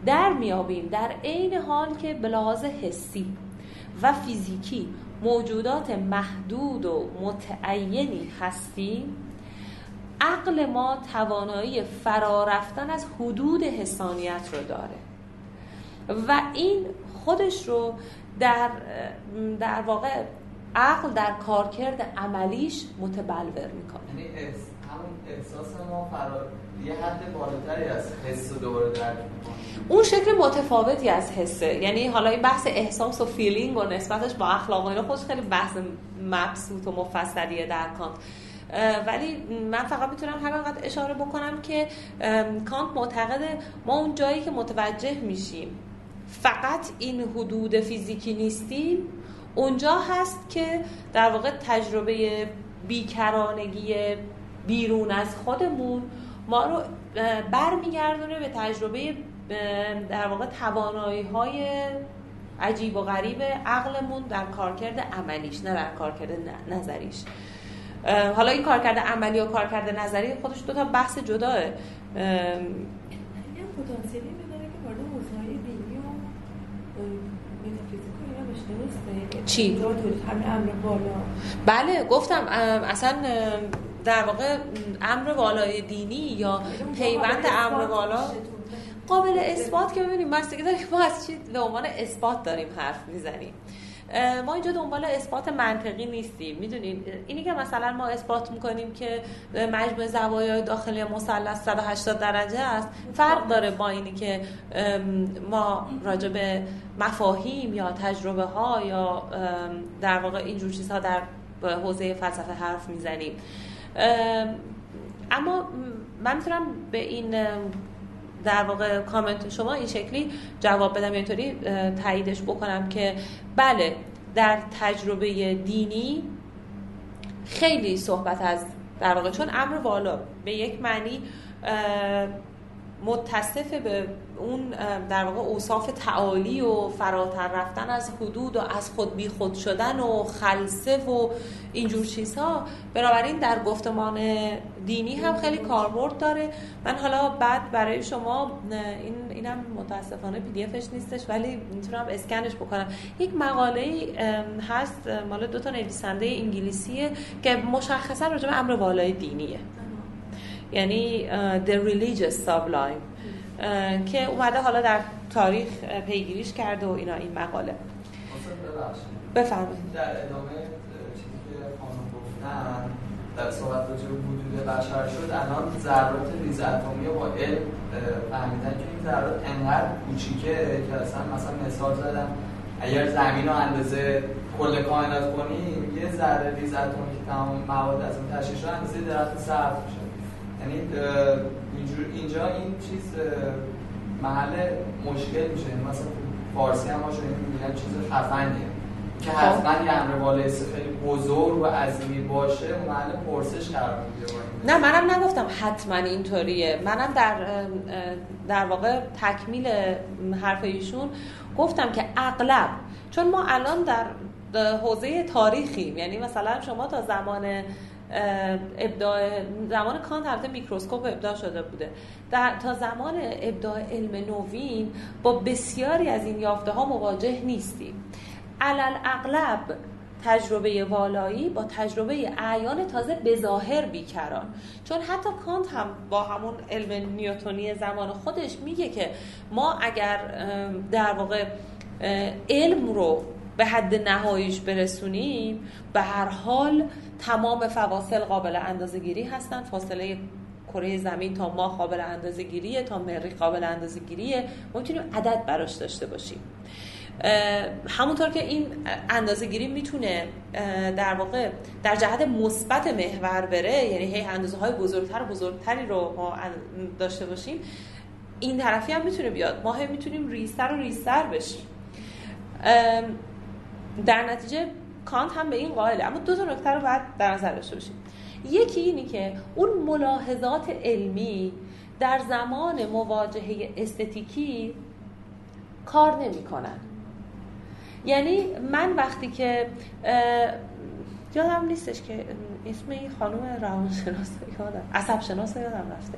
در میابیم در عین حال که به لحاظ حسی و فیزیکی موجودات محدود و متعینی هستیم، عقل ما توانایی فرارفتن از حدود حسانیت رو داره و این خودش رو در در واقع عقل در کارکرد عملیش متبلور میکنه. یعنی همون احساس ما فرار یه حد بالاتری از حس رو دوباره درک میکنه، اون شکل متفاوتی از حسه. یعنی حالا این بحث احساس و فیلینگ و نسبتش با اخلاق و اینا خودش خیلی بحث مبسوط و مفصلیه در کانت، ولی من فقط میتونم همینقدر اشاره بکنم که کانت معتقده ما اون جایی که متوجه میشیم فقط این حدود فیزیکی نیستیم، اونجا هست که در واقع تجربه بیکرانگی بیرون از خودمون ما رو برمیگردونه به تجربه در واقع توانایی‌های عجیب و غریب عقلمون در کارکرد عملیش، نه در کارکرد نظریش. حالا این کارکرد عملی و کارکرد نظری خودش دو تا بحث جداه. این پتانسیلی می‌داره که وارد حوزه‌های دینی و متافیزیک چی؟ بله گفتم اصلا در واقع امر والای دینی یا پیوند امر والا قابل اثبات که ببینیم مستقی داریم ما از چی به عنوان اثبات داریم حرف میزنیم. ما اینجا دنبال اثبات منطقی نیستیم. میدونین اینی که مثلا ما اثبات میکنیم که مجموع زوایای داخلی مثلث صد و هشتاد درجه است فرق داره با اینی که ما راجع به مفاهیم یا تجربه ها یا در واقع اینجور چیزها در حوزه فلسفه حرف میزنیم. اما من میتونم به این در واقع کامنت شما این شکلی جواب بدم، اینطوری تاییدش بکنم که بله در تجربه دینی خیلی صحبت از در واقع چون امر والا به یک معنی متصف به اون در واقع اوصاف تعالی و فراتر رفتن از حدود و از خود بی خود شدن و خلسه و اینجور چیزها، بنابراین در گفتمان دینی هم خیلی کاربرد داره. من حالا بعد برای شما این اینم متاسفانه پی دی افش نیستش ولی میتونم اسکنش بکنم. یک مقاله هست مال دو تا نویسنده انگلیسیه که مشخصا راجع به امر والای دینیه، یعنی The Religious Sublime که اومده حالا در تاریخ پیگیریش کرده و اینا. این مقاله بفرمایید در ادامه چیزی که خانم گفتن در صحبت راجع به وجود بشر شد، الان ذرات ریز اتمی با علم فهمیدن که این ذرات انقدر کوچیکه که اصلا مثلا مثال زدن اگر زمین رو اندازه کل کائنات کنیم یه ذره ریز اتمی که تمام مواد از اون تشکیل شده اندازه درخت سبز میشه. یعنی اینجا این چیز محل مشکل میشه. مثلا فارسی هم ها شده میگن چیز خفنیه که حتما یه امر بالای خیلی بزرگ و عظیمی باشه معنی پرسش قرار میده. نه منم نگفتم حتما اینطوریه، منم در در واقع تکمیل حرف ایشون گفتم که اغلب، چون ما الان در حوزه تاریخیم، یعنی مثلا شما تا زمان ابداع زمان کانت البته میکروسکوپ ابداع شده بوده، در تا زمان ابداع علم نوین با بسیاری از این یافته‌ها مواجه نیستیم. علل اغلب تجربه والایی با تجربه اعیان تازه به ظاهر بیکران، چون حتی کانت هم با همون علم نیوتونی زمان خودش میگه که ما اگر در واقع علم رو به حد نهاییش برسونیم به هر حال تمام فواصل قابل اندازه‌گیری هستن، فاصله کره زمین تا ماه قابل اندازه‌گیریه، تا مریخ قابل اندازه‌گیریه، میتونیم عدد براش داشته باشیم. همونطور که این اندازه‌گیری میتونه در واقع در جهت مثبت محور بره، یعنی هی اندازه‌های بزرگتر و بزرگتری رو ما داشته باشیم، این طرفی هم میتونه بیاد، ما هم میتونیم ریزتر و ریزتر بشیم. در نتیجه کانت هم به این قائله. اما دو تا نکته رو باید در نظر داشته باشیم. یکی اینی که اون ملاحظات علمی در زمان مواجهه استتیکی کار نمی کنن. یعنی من وقتی که یادم نیستش که اسم این خانم روانشناس یادم، عصب شناس یادم رفته،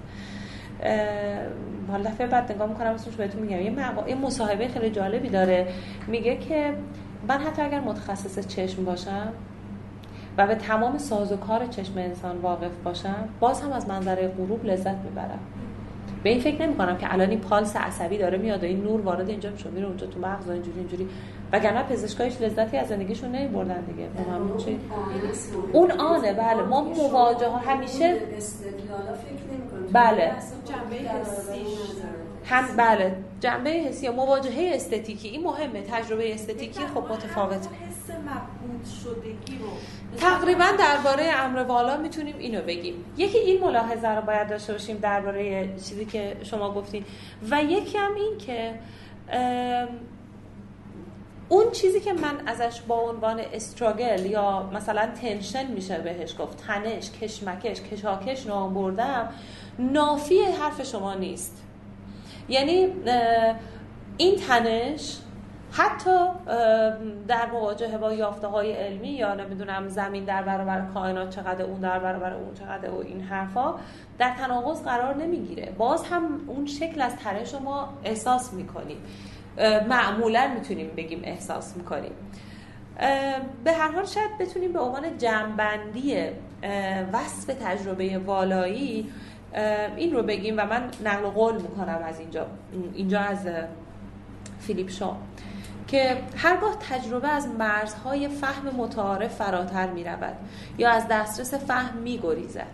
حالا دفعه بعد نگاه میکنم اسمش بهتون میگم. یه, مقا... یه مصاحبه خیلی جالبی داره، میگه که من حتی اگر متخصص چشم باشم و به تمام سازوکار چشم انسان واقف باشم، باز هم از منظره غروب لذت میبرم. به این فکر نمی کنم که الان این پالس عصبی داره میاد و این نور وارد اینجا میشه میره اونجا تو مغز اینجوری اینجوری، وگرنه پزشکایش لذتی از زندگیشون نمیبردن دیگه. مهم چه اون آنه. بله ما مواجه ها همیشه استدلالا فکر نمی کنیم. بله جنبه حسیش هم، بله جنبه حسی، مواجهه استتیکی این مهمه. تجربه استتیکی خب متفاوته. حس مبعوض شدگی رو تقریبا درباره امر والا میتونیم اینو بگیم. یکی این ملاحظه رو باید داشته باشیم درباره چیزی که شما گفتین، و یکی هم این که اون چیزی که من ازش با عنوان استراگل یا مثلا تنشن میشه بهش گفت، تنش، کشمکش، کشاکش نام بردم، نافی حرف شما نیست. یعنی این تنش حتی در مواجهه با یافته‌های علمی یا نمیدونم زمین در برابر کائنات چقدر، اون در برابر اون چقدر و این حرفا، در تناقض قرار نمیگیره. باز هم اون شکل از تنش رو ما احساس میکنیم، معمولا میتونیم بگیم احساس میکنیم. به هر حال شاید بتونیم به عنوان جمع‌بندی وصف تجربه والایی این رو بگیم، و من نقل قول میکنم از اینجا اینجا از فیلیپ شا که هرگاه تجربه از مرزهای فهم متعارف فراتر میرود یا از دسترس فهم میگریزد،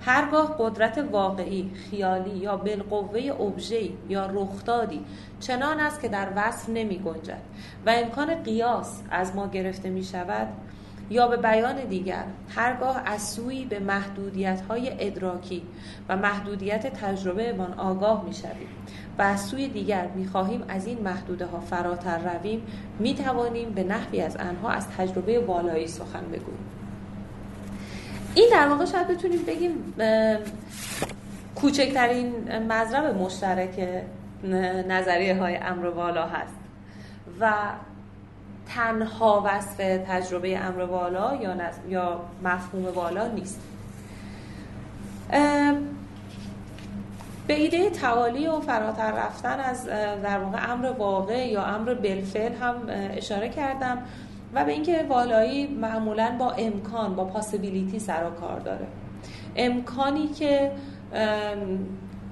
هرگاه قدرت واقعی، خیالی یا بالقوه ابژه‌ای یا رخدادی چنان است که در وصف نمیگنجد و امکان قیاس از ما گرفته میشود، یا به بیان دیگر هرگاه از سوی به محدودیت‌های ادراکی و محدودیت تجربه من آگاه می‌شویم و از سوی دیگر می‌خواهیم از این محدوده‌ها فراتر رویم، می‌توانیم به نحوی از آنها از تجربه والایی سخن بگوییم. این در واقع شاید بتونیم بگیم کوچکترین مضرب مشترک نظریه‌های امر والا هست، و تنها وصف تجربه امر والا یا نز... یا مفهوم والا نیست. به ایده توالی و فراتر رفتن از در واقع امر واقع یا امر بالفعل هم اشاره کردم، و به اینکه والایی معمولاً با امکان، با پاسیبیلیتی سر و کار داره، امکانی که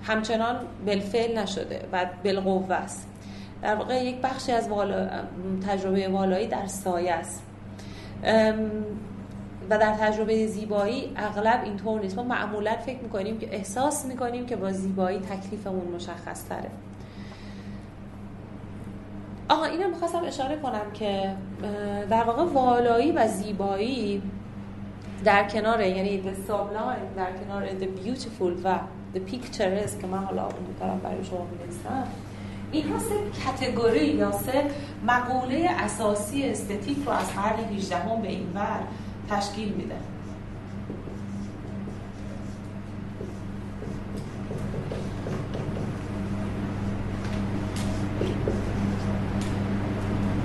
همچنان بالفعل نشده و بالقوه است. در واقع یک بخشی از والا... تجربه والایی در سایه است، و در تجربه زیبایی اغلب اینطور نیست. ما معمولا فکر میکنیم که احساس میکنیم که با زیبایی تکلیفمون مشخص تره. آها اینم میخواستم اشاره کنم که در واقع والایی و زیبایی در کنار، یعنی the sublime، در کنار the beautiful و the picturesque که من حالا اون دارم برای شما می‌نویسم، اینها سه کاتگوری یا سه مقوله اساسی استتیک رو از قرن هجدهم به این ور تشکیل میده.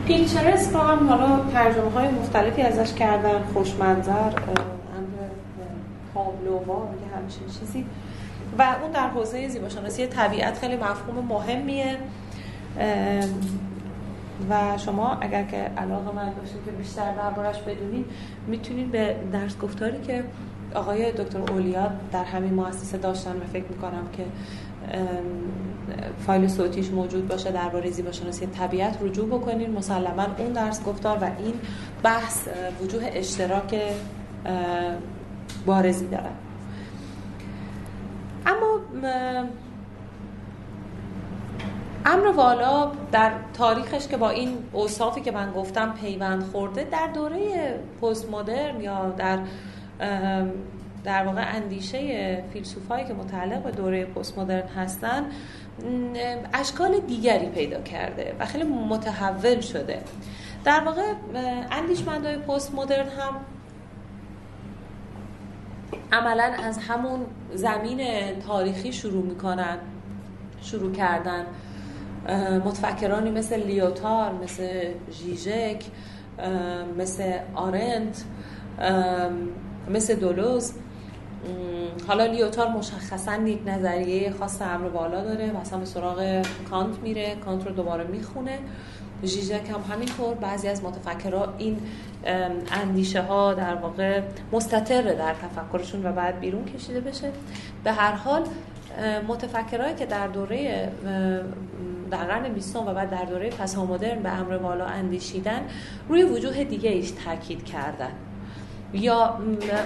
پیکچرس رو هم حالا ترجمه های مختلفی ازش کردن، خوشمنظر، تابلوها، یه همچین چیزی، و اون در حوزه زیباشناسی طبیعت خیلی مفهوم مهمیه و شما اگر که علاقه من باشید که بیشتر دربارش بدونید میتونید به درس گفتاری که آقای دکتر اولیا در همین مؤسسه داشتن و فکر میکنم که فایل صوتیش موجود باشه درباره زیباشناسی طبیعت رجوع بکنید. مسلما اون درس گفتار و این بحث وجوه اشتراک بارزی داره. اما امر والا در تاریخش که با این اوصافی که من گفتم پیوند خورده، در دوره پست مدرن یا در در واقع اندیشه فیلسوفایی که متعلق به دوره پست مدرن هستن اشکال دیگری پیدا کرده و خیلی متحول شده. در واقع اندیشمندای پست مدرن هم عملاً از همون زمین تاریخی شروع میکنن، شروع کردن متفکرانی مثل لیوتار، مثل ژیژک، مثل آرنت، مثل دولوز. حالا لیوتار مشخصاً یک نظریه خاص امر بالا داره، مثلا به سراغ کانت میره، کانت رو دوباره میخونه. ژیژک هم همینطور. بعضی از متفکرها این اندیشه ها در واقع مستتره در تفکرشون و بعد بیرون کشیده بشه. به هر حال متفکرایی که در دوره در قرن بیستم و بعد در دوره پسا مدرن به امر بالا اندیشیدن روی وجوه دیگه ایش تاکید کردن یا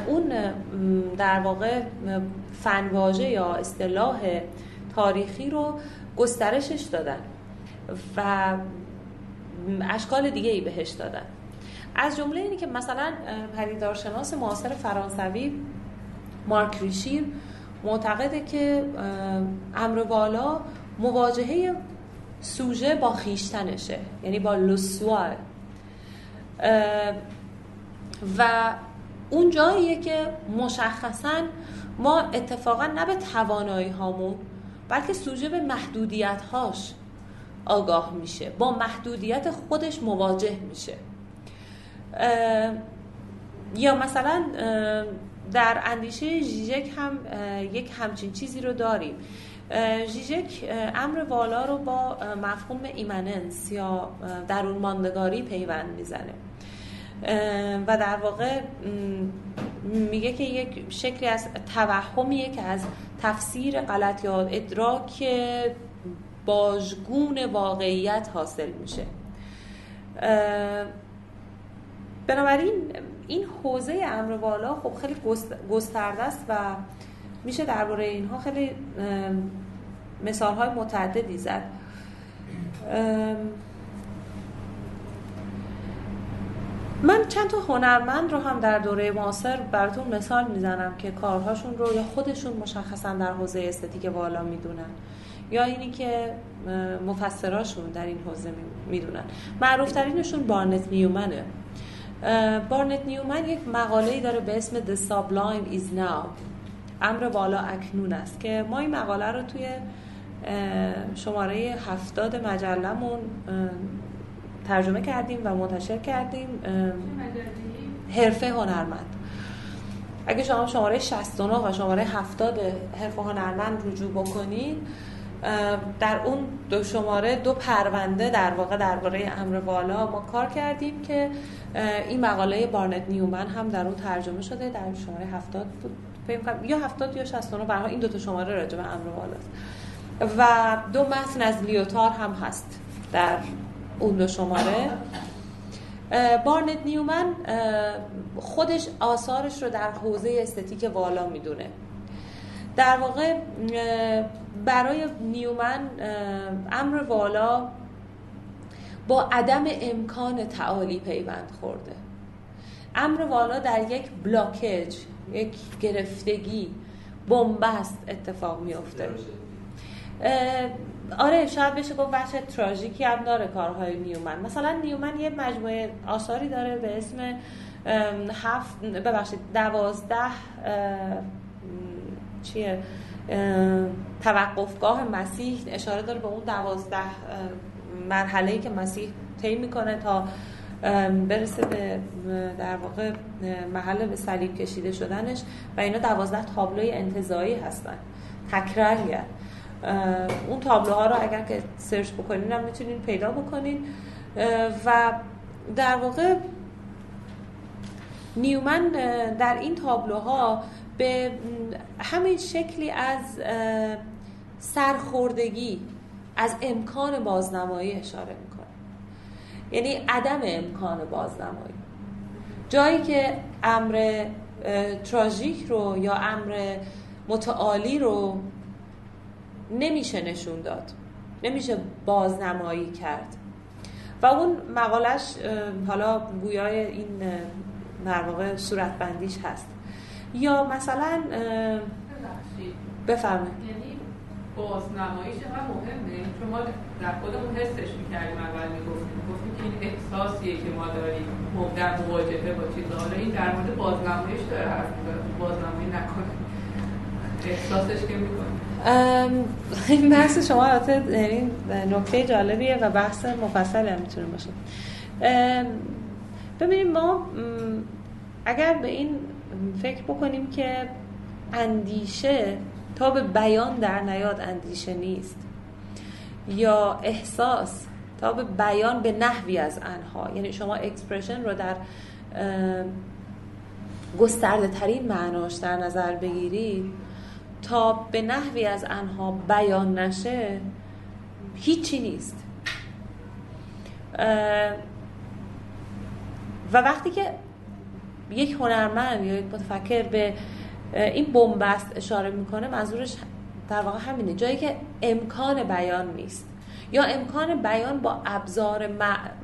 اون در واقع فنواژه یا اصطلاح تاریخی رو گسترشش دادن و اشکال دیگه ای بهش دادن. از جمله اینه که مثلا پدیدارشناس معاصر فرانسوی مارک ریشیر معتقده که امر والا مواجهه سوژه با خویشتنشه، یعنی با لوسوار، و اون جاییه که مشخصاً ما اتفاقاً نه به توانایی هامون بلکه سوژه به محدودیت هاش آگاه میشه، با محدودیت خودش مواجه میشه. یا مثلا در اندیشه ژیژک هم یک همچین چیزی رو داریم. ژیژک امر والا رو با مفهوم ایمننس یا درون ماندگاری پیوند میزنه و در واقع میگه که یک شکلی از توهمیه که از تفسیر غلط یا ادراک باجگون واقعیت حاصل میشه. بنابراین این حوزه امر والا خب خیلی گسترده است و میشه درباره اینها خیلی مثالهای متعددی زد. من چند تا هنرمند رو هم در دوره معاصر براتون مثال میزنم که کارهاشون رو یا خودشون مشخصا در حوزه استتیک والا میدونن یا اینی که مفسراشون در این حوزه میدونن. معروف ترینشون بارنت نیومنه. بارنت نیومن یک مقاله‌ای داره به اسم The Sublime is Now، امر بالا اکنون است، که ما این مقاله رو توی شماره هفتاد مجلمون ترجمه کردیم و منتشر کردیم. حرفه هنرمند. اگه شما شماره شصت و نه و شماره هفتاد حرفه هنرمند رجوع بکنید، در اون دو شماره دو پرونده در واقع درباره امر والا ما کار کردیم که این مقاله بارنت نیومن هم در اون ترجمه شده، در شماره هفتاد بود فکر کنم، یا هفتاد یا شصت و نه، به هر حال این دو تا شماره راجع به امر والاست و دو متن از لیوتار هم هست در اون دو شماره. بارنت نیومن خودش آثارش رو در حوزه استتیک والا میدونه. در واقع برای نیومن امر والا با عدم امکان تعالی پیوند خورده. امر والا در یک بلاکج، یک گرفتگی، بنبست اتفاق میفته. آره شاید بشه گفت بخش تراژیکی هم داره کارهای نیومن. مثلا نیومن یه مجموعه آثاری داره به اسم هفت ببخشید دوازده چیه توقفگاه مسیح، اشاره داره به اون دوازده مرحله‌ای که مسیح طی میکنه تا برسه به در واقع محل به صلیب کشیده شدنش، و اینا دوازده تابلوی انتزاعی هستن تکراری. اون تابلوها رو اگر که سرچ بکنین هم میتونین پیدا بکنین. و در واقع نیومن در این تابلوها به همین شکلی از سرخوردگی از امکان بازنمایی اشاره میکنه، یعنی عدم امکان بازنمایی، جایی که امر تراژیک رو یا امر متعالی رو نمیشه نشون داد، نمیشه بازنمایی کرد. و اون مقالش حالا گویای این در واقع صورت بندیش هست. یا مثلا بفرمایید. یعنی بازنماییش هم مهمه، چون ما در خودمون حسش میکردیم، اول میگفتیم گفتیم که این احساسیه که ما داریم در مواجهه با چیزا. حالا این در مورد بازنماییش داره حرف میزنه، بازنمایی نکنه احساسش که میکنه. این بحث شما این نکته جالبیه و بحث مفصلی هم میتونه باشه. ببینیم ما اگر به این فکر بکنیم که اندیشه تا به بیان در نیاد اندیشه نیست، یا احساس تا به بیان به نحوی از آنها، یعنی شما اکسپرشن رو در گسترده ترین معناش در نظر بگیرید تا به نحوی از آنها بیان نشه هیچی نیست. و وقتی که یک هنرمند یا یک متفکر به این بنبست اشاره میکنه، منظورش در واقع همینه، جایی که امکان بیان نیست یا امکان بیان با ابزار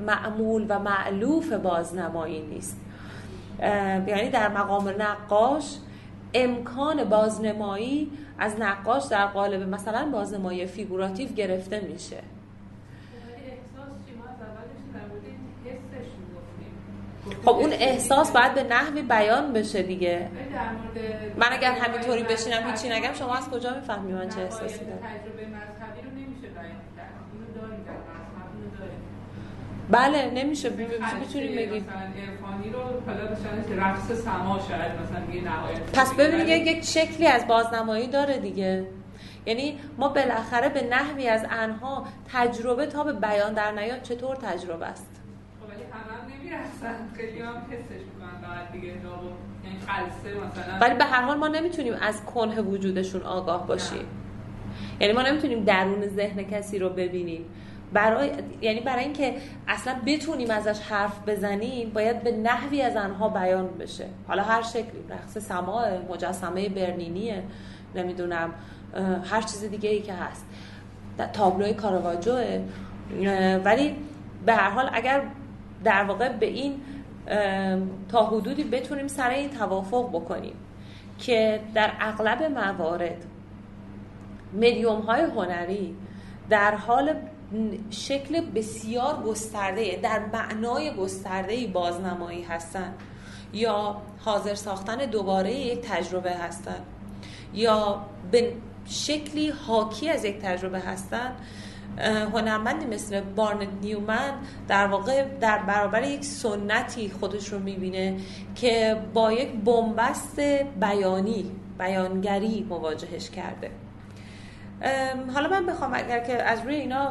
معمول و مألوف بازنمایی نیست. یعنی در مقام نقاش امکان بازنمایی از نقاش در قالب مثلا بازنمایی فیگوراتیو گرفته میشه. خب اون احساس باید به نحوی بیان بشه دیگه. من اگر همینطوری بشینم هیچی نگم، شما از کجا میفهمی من چه احساسی دارم؟ تجربه مذهبی رو نمیشه بیان کرد. اینو داریم در مذهب، اینو داریم. بله نمیشه میتونیم بگیم عرفانی رو حالا مثلا رقص سما شاید مثلا دیگه نهایت. پس ببینید یک شکلی از بازنمایی داره دیگه، یعنی ما بالاخره به نحوی از آنها تجربه تا به بیان در نیاد چطور تجربه است. خب ولی همم نمیرسن، خیلی هم حسش میکنن بعد دیگه جواب، یعنی خلسه مثلا. ولی به هر حال ما نمیتونیم از کنه وجودشون آگاه باشیم. نه. یعنی ما نمیتونیم درون ذهن کسی رو ببینیم. برای یعنی برای اینکه اصلا بتونیم ازش حرف بزنیم باید به نحوی از آنها بیان بشه، حالا هر شکلی، رقص سماه، مجسمه برنینیه، نمیدونم هر چیز دیگه ای که هست، تابلوی کارواجوه. ولی به هر حال اگر در واقع به این تا حدودی بتونیم سر این توافق بکنیم که در اغلب موارد مدیوم های هنری در حال شکل بسیار گسترده در معنای گسترده‌ای بازنمایی هستن، یا حاضر ساختن دوباره یک تجربه هستن، یا به شکلی حاکی از یک تجربه هستن. هنرمندی مثل بارنت نیومن در واقع در برابر یک سنتی خودش رو میبینه که با یک بنبست بیانی بیانگری مواجهش کرده. حالا من بخوام اگر که از روی اینا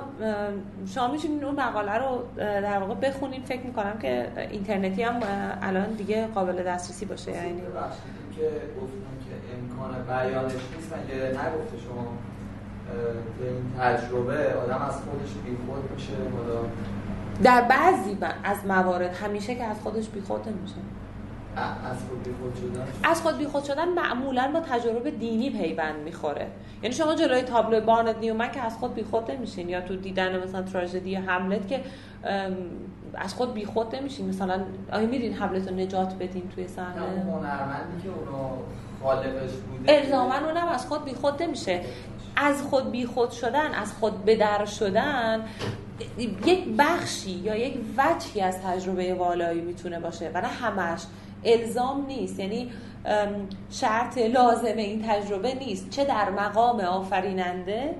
شما میتونین اون مقاله رو در واقع بخونین، فکر میکنم که اینترنتی هم الان دیگه قابل دسترسی باشه. یعنی که گفتم که امکان بیانش نیست، من که نگفته شما به این تجربه آدم از خودش بیخود میشه مدام. در بعضی از موارد همیشه که از خودش بیخود نمیشه. از خود بیخود شدن از خود بیخود شدن معمولا با تجربه دینی پیوند میخوره. یعنی شما جلوی تابلو بارنت نیومن که از خود بیخود نمیشین، یا تو دیدن مثلا تراژدی هملت که از خود بیخود نمیشین. مثلا آیا میرین هملت رو نجات بدین توی صحنه؟ نه، اون هنرمندی که اونو خالقش بوده الزاماً اونم از خود بیخود نمیشه. از خود بی خود شدن، از خود بدر شدن یک بخشی یا یک وجهی از تجربه والایی میتونه باشه و نه همش. الزام نیست، یعنی شرط لازم این تجربه نیست، چه در مقام آفریننده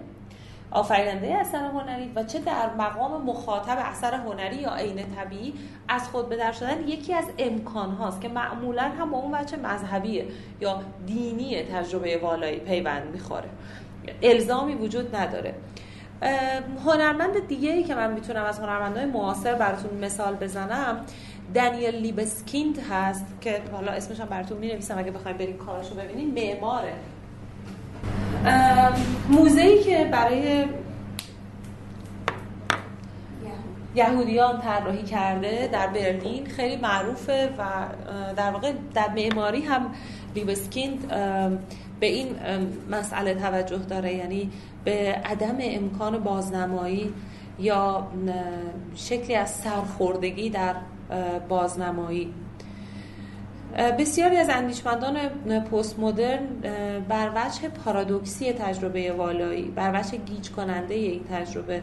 آفریننده اثر هنری و چه در مقام مخاطب اثر هنری یا عین طبیعی از خود بدر شدن یکی از امکان هاست که معمولا هم با اون وجه مذهبیه یا دینی تجربه والایی پیوند میخوره، الزامی وجود نداره. هنرمند دیگه‌ای که من میتونم از هنرمندهای معاصر براتون مثال بزنم دانیل لیبسکیند هست که حالا اسمش هم براتون می‌نویسم اگه بخواید برید کاراشو ببینید. معماره. موزه‌ای که برای یهودیان طراحی کرده در برلین خیلی معروفه و در واقع در معماری هم لیبسکیند به این مسئله توجه داره، یعنی به عدم امکان بازنمایی یا شکلی از سرخوردگی در بازنمایی. بسیاری از اندیشمندان پست مدرن بر وجه پارادوکسی تجربه والایی، بر وجه گیج کننده این تجربه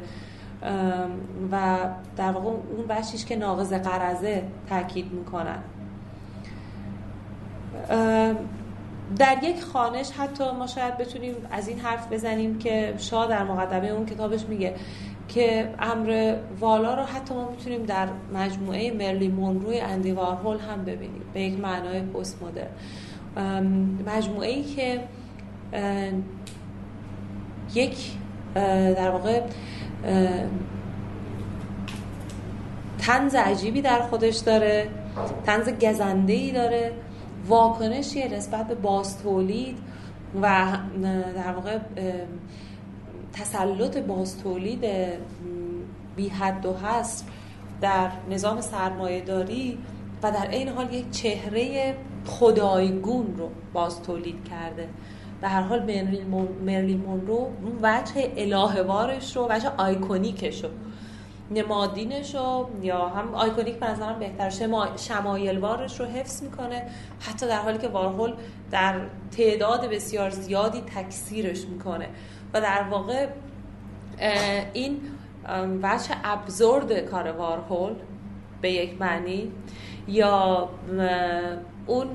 و در واقع اون وجهش که ناقض غرضه تاکید میکنن. در یک خانش حتی ما شاید بتونیم از این حرف بزنیم که شا در مقدمه اون کتابش میگه که امر والا رو حتی ما میتونیم در مجموعه مرلی مونروی اندی وارهول هم ببینیم به یک معنای پست مدرن، مجموعه‌ای که یک در واقع طنز عجیبی در خودش داره، طنز گزنده‌ای داره، واکنشی نسبت به بازتولید و در واقع تسلط بازتولید بی حد و حصر در نظام سرمایه‌داری و در عین حال یک چهره خدایگون رو بازتولید کرده. به هر حال مرلین مونرو اون وجه الهوارش رو، وجه آیکونیکش رو، نمادینش رو، یا هم آیکونیک به نظرم بهتر، شمایلوارش رو حفظ میکنه، حتی در حالی که وارهول در تعداد بسیار زیادی تکثیرش میکنه و در واقع این وجه ابزورد کار وارهول به یک معنی یا اون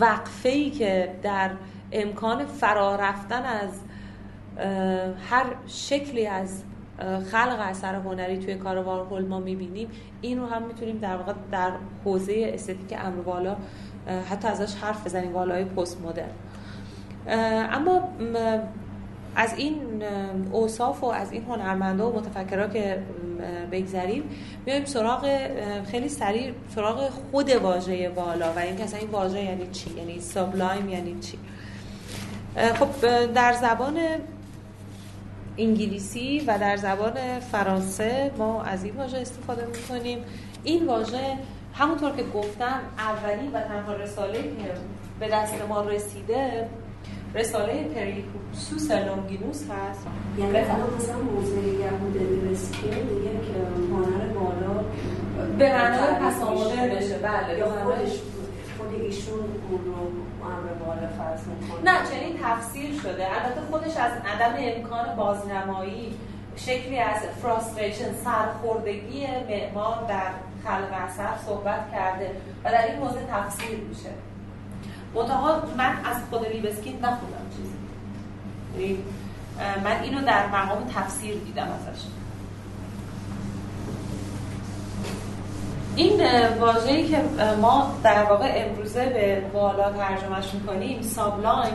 وقفه‌ای که در امکان فرارفتن از هر شکلی از خلق اثر هنری توی کار وارهول ما میبینیم، این رو هم میتونیم در واقع در حوزه استتیک امر والا حتی ازش حرف بزنیم، والای پست مدرن. اما از این اوصاف و از این هنرمندا و متفکرها که بگذریم، میایم سراغ خیلی سریع سراغ خود واژه والا و اینکه اصلا این واژه یعنی چی، یعنی سابلایم یعنی چی. خب در زبان انگلیسی و در زبان فرانسه ما از این واژه استفاده می‌کنیم. این واژه همونطور که گفتم اولی و تنها رساله‌ای که به دست ما رسیده رساله پریکوسوس لونگینوس هست. یعنی مثلا موزه یهود لسکی یک هنر بالا به معنای پس آمدن بشه، بله، یا خودش خود ایشون اون رو امر بالا فرض می‌کنه. نه، چنین تفسیر شده. البته خودش از عدم امکان بازنمایی شکلی از فراستریشن، سرخوردگی معمار در خلق اثر صحبت کرده و در این موزه تفسیر میشه. متأخر من از خود لیبسکیند نخوندم چیزی، من اینو در مقام تفسیر دیدم ازش. این واژه‌ای که ما در واقع امروزه به والا ترجمهش می‌کنیم، سابلایم،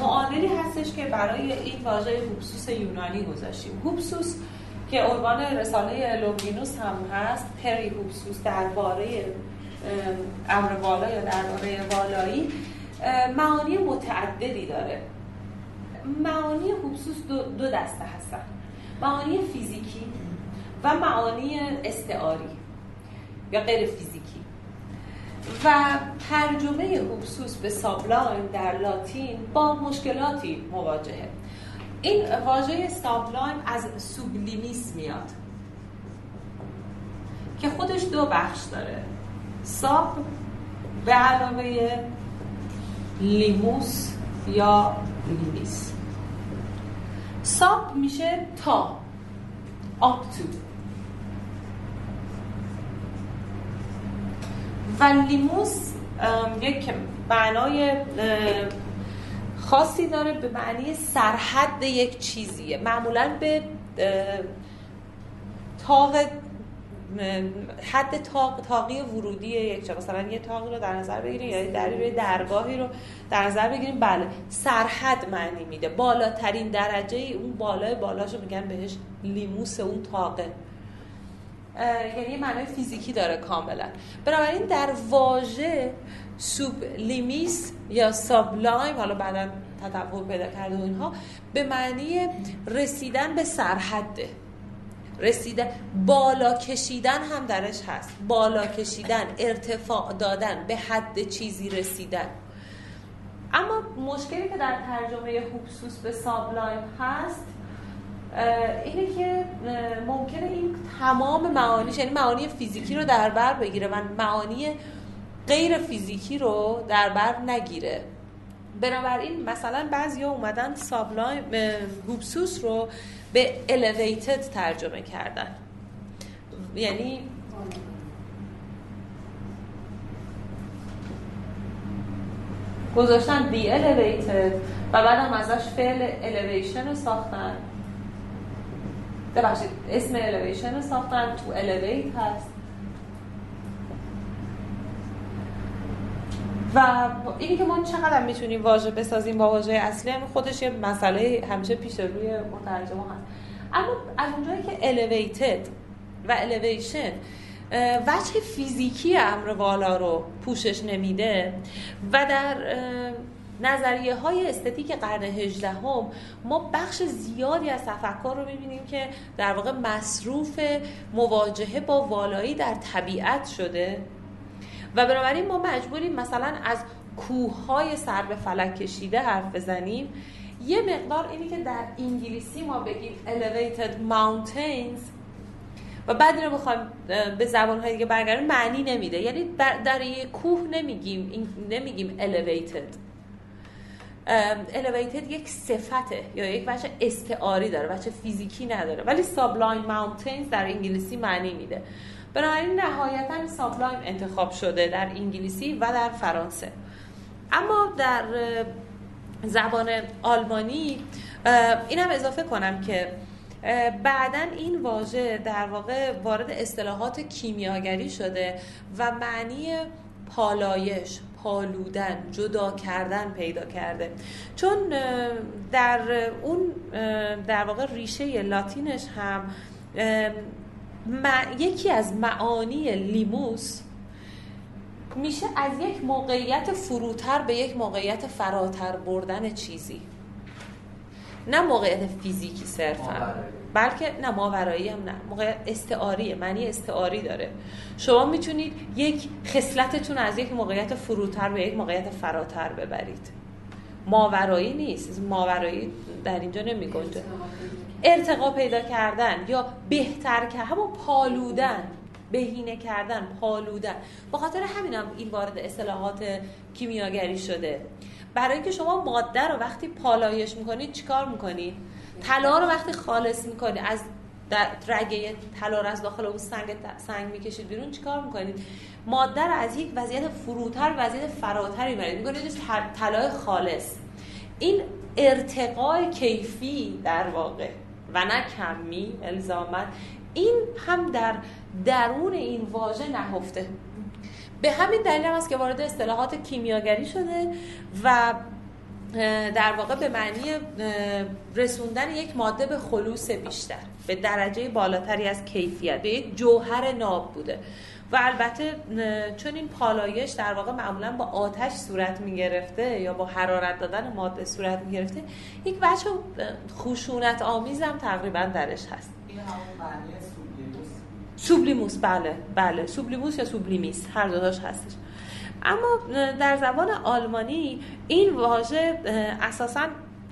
معادلی هستش که برای این واژه هوبسوس یونانی گذاشتیم. هوبسوس که عنوان رساله لونگینوس هم هست، پری هوبسوس، درباره امر والا یا درباره والایی، معانی متعددی داره. معانی هوبسوس دو, دو دسته هستن، معانی فیزیکی و معانی استعاری یا غیر فیزیکی. و ترجمه هوبسوس به سابلایم در لاتین با مشکلاتی مواجهه. این واژه سابلایم از سوبلیمیس میاد که خودش دو بخش داره. ساب به علاوه لیموس یا لونگینوس. ساب میشه تا up to و لیموس یک معنای خاصی داره، به معنی سرحد یک چیزیه، معمولاً به تاق حد تاق تاقی ورودی یک چه، مثلا یه تاقی رو در نظر بگیریم یا یعنی درگاهی رو در نظر بگیریم، بله سرحد معنی میده، بالاترین درجه اون بالای بالاشو میگن بهش لیموس اون تاقه، یعنی یه معنی فیزیکی داره کاملا. بنابراین در واژه سوب لیمیس یا سابلایم، حالا بعداً تطور پیدا کرده اونها، به معنی رسیدن به سرحده، رسیدن بالا کشیدن هم درش هست، بالا کشیدن، ارتفاع دادن، به حد چیزی رسیدن. اما مشکلی که در ترجمه حبسوس به سابلایم هست اینه که ممکنه این تمام معانیش، یعنی معانی فیزیکی رو در بر بگیره و معانی غیر فیزیکی رو در بر نگیره. بنابراین مثلا بعضیا اومدن سابلایم حبسوس رو به elevated ترجمه کردن، یعنی گذاشتن be elevated و بعد هم ازش فعل elevation رو ساختن، ببخشید اسم elevation رو ساختن، تو elevate هست و اینی که ما چقدر میتونیم واژه بسازیم با واژه اصلی هم خودش یه مسئله همیشه پیش روی مترجم هست. اما از اونجایی که elevated و elevation وجه فیزیکی امر والا رو پوشش نمیده و در نظریه های استتیک قرن هجدهم هم ما بخش زیادی از تفکر رو میبینیم که در واقع مصروف مواجهه با والایی در طبیعت شده و بنابراین ما مجبوریم مثلا از کوههای سر به فلک کشیده حرف بزنیم. یه مقدار اینی که در انگلیسی ما بگیم elevated mountains و بعد رو بخوایم به زبان‌های دیگه برگردیم معنی نمیده، یعنی در یه کوه نمیگیم نمیگیم elevated. elevated یک صفته یا یک وجه استعاری داره، وجه فیزیکی نداره، ولی sublime mountains در انگلیسی معنی میده. بنابراین نهایتاً سابلایم انتخاب شده در انگلیسی و در فرانسه. اما در زبان آلمانی اینم اضافه کنم که بعداً این واژه در واقع وارد اصطلاحات کیمیاگری شده و معنی پالایش، پالودن، جدا کردن پیدا کرده، چون در اون در واقع ریشه لاتینش هم ما یکی از معانی لیموس میشه از یک موقعیت فروتر به یک موقعیت فراتر بردن چیزی، نه موقعیت فیزیکی صرفا، بلکه نه ماورایی هم نه، موقعیت استعاریه، معنی استعاری داره. شما میتونید یک خصلتتون از یک موقعیت فروتر به یک موقعیت فراتر ببرید، ماورایی نیست، ماورایی در اینجا نمیگنجه. ارتقا پیدا کردن یا بهتر که همون پالودن، بهینه کردن، پالودن. به خاطر همینم هم این وارد اصطلاحات کیمیاگری شده، برای اینکه شما ماده رو وقتی پالایش میکنید چیکار میکنید؟ طلا رو وقتی خالص میکنید از رگه طلا رو از داخل اون سنگ سنگ میکشید بیرون، چیکار میکنید؟ ماده رو از یک وضعیت فروتر وضعیت فراتر میبرید، میگید طلای خالص. این ارتقای کیفی در واقع و نه کمی الزاماً، این هم در درون این واژه نهفته. به همین دلیل هم است که وارد اصطلاحات کیمیاگری شده و در واقع به معنی رسوندن یک ماده به خلوص بیشتر، به درجه بالاتری از کیفیت، به یک جوهر ناب بوده. و البته چون این پالایش در واقع معمولا با آتش صورت میگرفته یا با حرارت دادن ماده صورت میگرفته، یک بچه خشونت آمیز هم تقریبا درش هست. این همون معنی سوبلیموس سوبلیموس بله بله سوبلیموس یا سوبلیمیس هر دوتاش هستش. اما در زبان آلمانی این واژه اساساً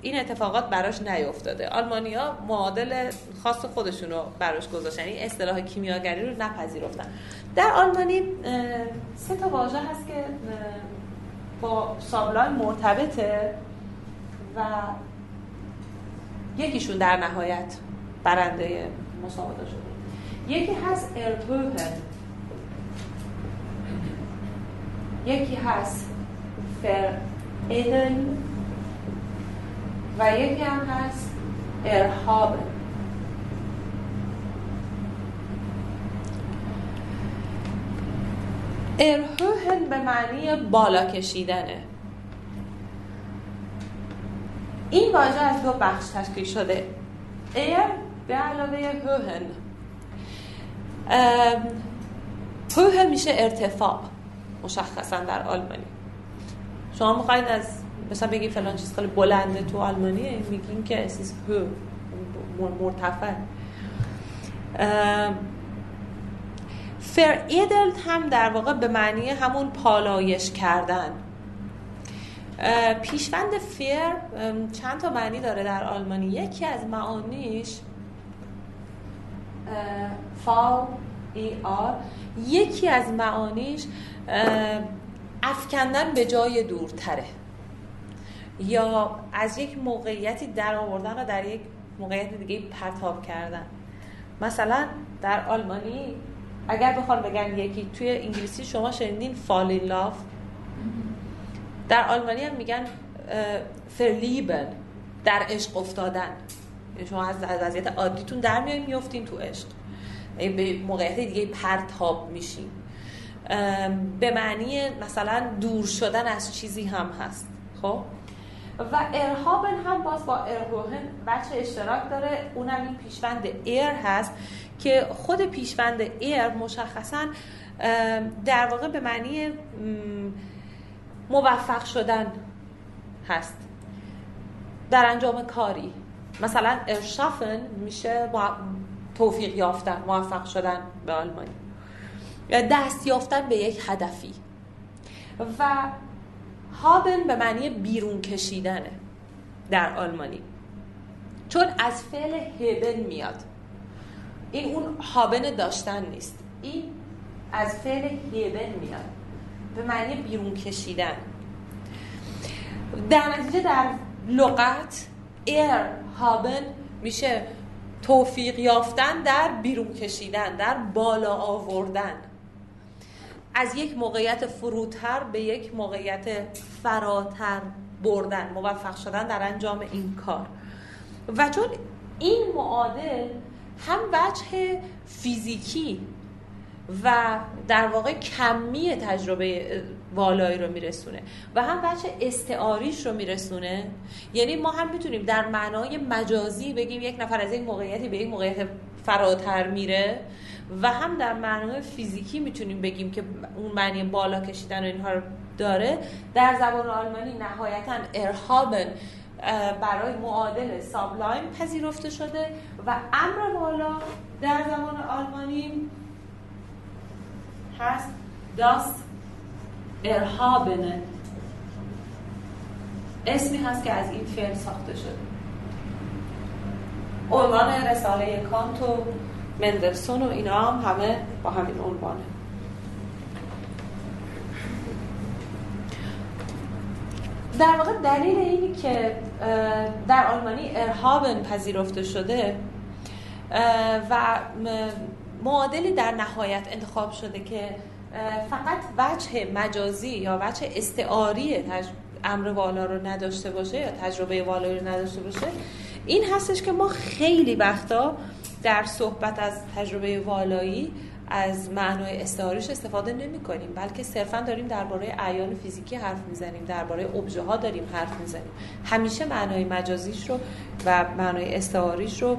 این اتفاقات براش نیفتاده. آلمانی‌ها معادل خاص خودشون رو براش گذاشتن، این اصطلاح کیمیاگری رو نپذیرفتن. در آلمانی سه تا واژه هست که با سابلایم مرتبطه و یکیشون در نهایت برنده مسابقه شده. یکی هست ارتوهن، یکی هست فر ایدن و یکی هم هست ارهابن. ارهوهن به معنی بالا کشیدنه. این واژه از دو بخش تشکیل شده، ایر به علاوه هوهن. هوهن میشه ارتفاع، مشخصا در آلمانی. شما میخواین از مثلا بگی فلان چیز خیلی بلنده تو آلمانیه، میگین که اسیز هو، مرتفع. فر ایدل هم در واقع به معنی همون پالایش کردن. پیشوند فیر چند تا معنی داره در آلمانی. یکی از معانیش فا ای آر، یکی از معانیش افکندن به جای دورتره، یا از یک موقعیتی در آوردن و در یک موقعیت دیگه پرتاب کردن. مثلا در آلمانی اگر بخوام بگم یکی، توی انگلیسی شما شنیدین fall in love، در آلمانی هم میگن verlieben، در عشق افتادن. شما از وضعیت عادیتون در میایین، میافتین تو عشق، به موقعیت دیگه پرتاب میشین. به معنی مثلا دور شدن از چیزی هم هست. خب و ارهابن هم باز با ارهوهن بچه اشتراک داره، اونم این پیشوند ایر هست که خود پیشوند ایر مشخصا در واقع به معنی موفق شدن هست در انجام کاری. مثلا ارشافن میشه توفیق یافتن، موفق شدن به آلمانی، دست یافتن به یک هدفی. و هابن به معنی بیرون کشیدنه در آلمانی، چون از فعل هبن میاد. این اون هابن داشتن نیست، این از فعل هبن میاد به معنی بیرون کشیدن. در نتیجه در لغت ایر هابن میشه توفیق یافتن در بیرون کشیدن، در بالا آوردن، از یک موقعیت فروتر به یک موقعیت فراتر بردن، موفق شدن در انجام این کار. و چون این معادل هم وجه فیزیکی و در واقع کمی تجربه والایی رو میرسونه و هم بچه استعاریش رو میرسونه، یعنی ما هم میتونیم در معنای مجازی بگیم یک نفر از یک موقعیتی به یک موقعیت فراتر میره، و هم در معنای فیزیکی میتونیم بگیم که اون معنی بالا کشیدن و اینها رو داره. در زبان آلمانی نهایتاً ارهابن برای معادل سابلایم پذیرفته شده و امر بالا در زبان آلمانی هست داست ارهابنه، اسمی هست که از این فعل ساخته شده. عنوان رساله کانت و مندلسون و اینا هم همه با همین عنوانه. در واقع دلیل اینی که در آلمانی ارهابن پذیرفته شده و معادلی در نهایت انتخاب شده که فقط وجه مجازی یا وجه استعاری امر والا رو نداشته باشه یا تجربه والایی رو نداشته باشه، این هستش که ما خیلی وقتا در صحبت از تجربه والایی از معنای استعاریش استفاده نمی کنیم، بلکه صرفا داریم درباره اعیان فیزیکی حرف میزنیم، درباره ابژه ها داریم حرف میزنیم. همیشه معنای مجازیش رو و معنای استعاریش رو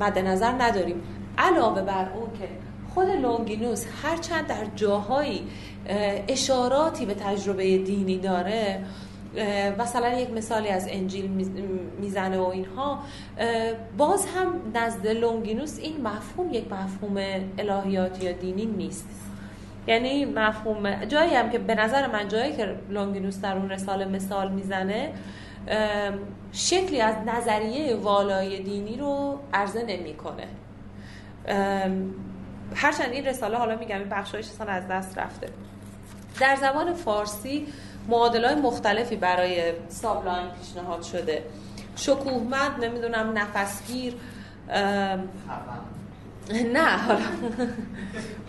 مد نظر نداریم. علاوه بر اون که خود لونگینوس هرچند در جاهایی اشاراتی به تجربه دینی داره، مثلا یک مثالی از انجیل میزنه و اینها، باز هم نزد لونگینوس این مفهوم یک مفهوم الهیاتی یا دینی نیست. یعنی مفهوم جایی هم که به نظر من جایی که لونگینوس در اون رساله مثال میزنه شکلی از نظریه والای دینی رو عرضه نمیکنه. هرچند این رساله، حالا میگم این بخشایش اصلا از دست رفته. در زبان فارسی معادلات مختلفی برای سابلایم پیشنهاد شده. شکوهمند، نمیدونم نفسگیر، نه حالا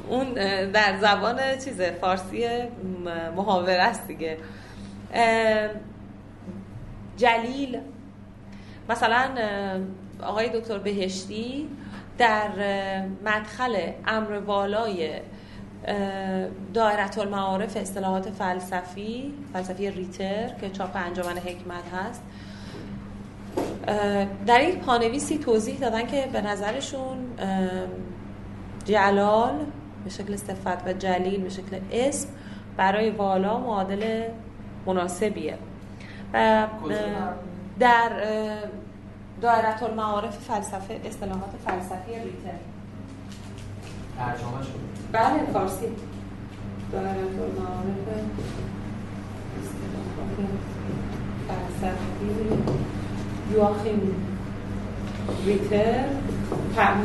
اون در زبان چیز فارسی محاوره است دیگه، جلیل. مثلا آقای دکتر بهشتی در مدخل امر والای دایره المعارف اصطلاحات فلسفی، فلسفی ریتر که چاپ انجمن حکمت هست، در این پانویسی توضیح دادن که به نظرشون جلال به شکل صفت و جلیل به شکل اسم برای والا معادل مناسبیه و در دایره المعارف فلسفه اصطلاحات فلسفی ریتر ترجمه شده. بله فارسی دایره المعارف اصطلاحات فلسفی یواخیم ریتر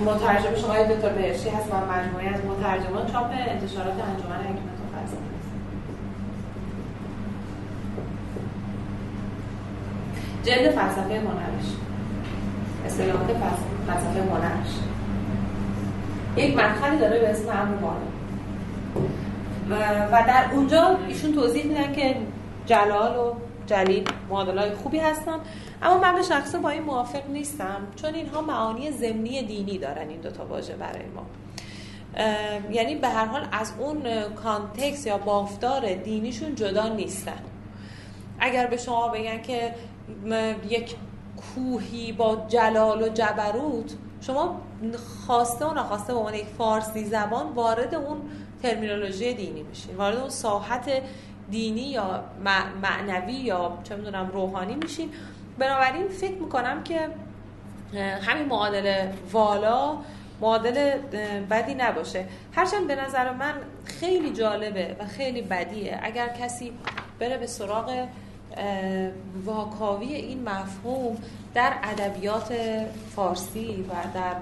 مترجمش آقای دکتر بهشتی هست و مجموعی از مترجمان چاپ انتشارات انجمن حکمت و فلسفه هست. جلد فلسفه هنرش، اصطلاحات فلسفه هنرش، یک مدخلی داره به اسم امر بالا و در اونجا ایشون توضیح میدن که جلال و جلیل معادلای خوبی هستن، اما من به شخصه با این موافق نیستم چون اینها معانی ضمنی دینی دارن این دوتا واژه برای ما، یعنی به هر حال از اون کانتکست یا بافتار دینیشون جدا نیستن. اگر به شما بگن که یک کوهی با جلال و جبروت، شما خواسته و نخواسته با من یک فارسی زبان وارد اون ترمینولوژی دینی میشین، وارد اون ساحت دینی یا معنوی یا چه میدونم روحانی میشین. بنابراین فکر میکنم که همین معادل والا معادل بدی نباشه، هرچند به نظر من خیلی جالبه و خیلی بدیه اگر کسی بره به سراغ واکاوی این مفهوم در ادبیات فارسی و در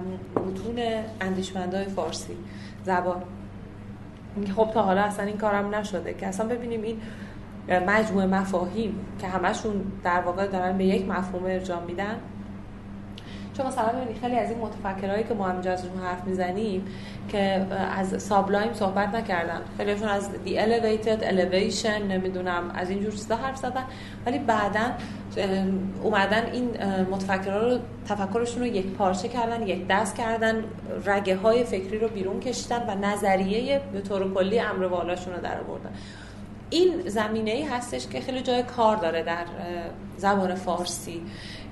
متون اندیشمندای فارسی زبان. خب تا حالا اصلا این کارم نشده که اصلا ببینیم این مجموعه مفاهیم که همشون در واقع دارن به یک مفهوم ارجاع میدن. چون مثلا ببینید خیلی از این متفکرایی که ما همینجا ازشون حرف میزنیم که از سابلایم صحبت نکردن، خیلیشون از دی الیویتد، الیویشن، نمیدونم از اینجور چیزا حرف زدن، ولی بعدن اومدن این متفکرا رو تفکرشون رو یک پارچه کردن، یک دست کردن، رگه های فکری رو بیرون کشیدن و نظریه به طور کلی امر والاشون رو در آوردن. این زمینه‌ای هستش که خیلی جای کار داره در زبان فارسی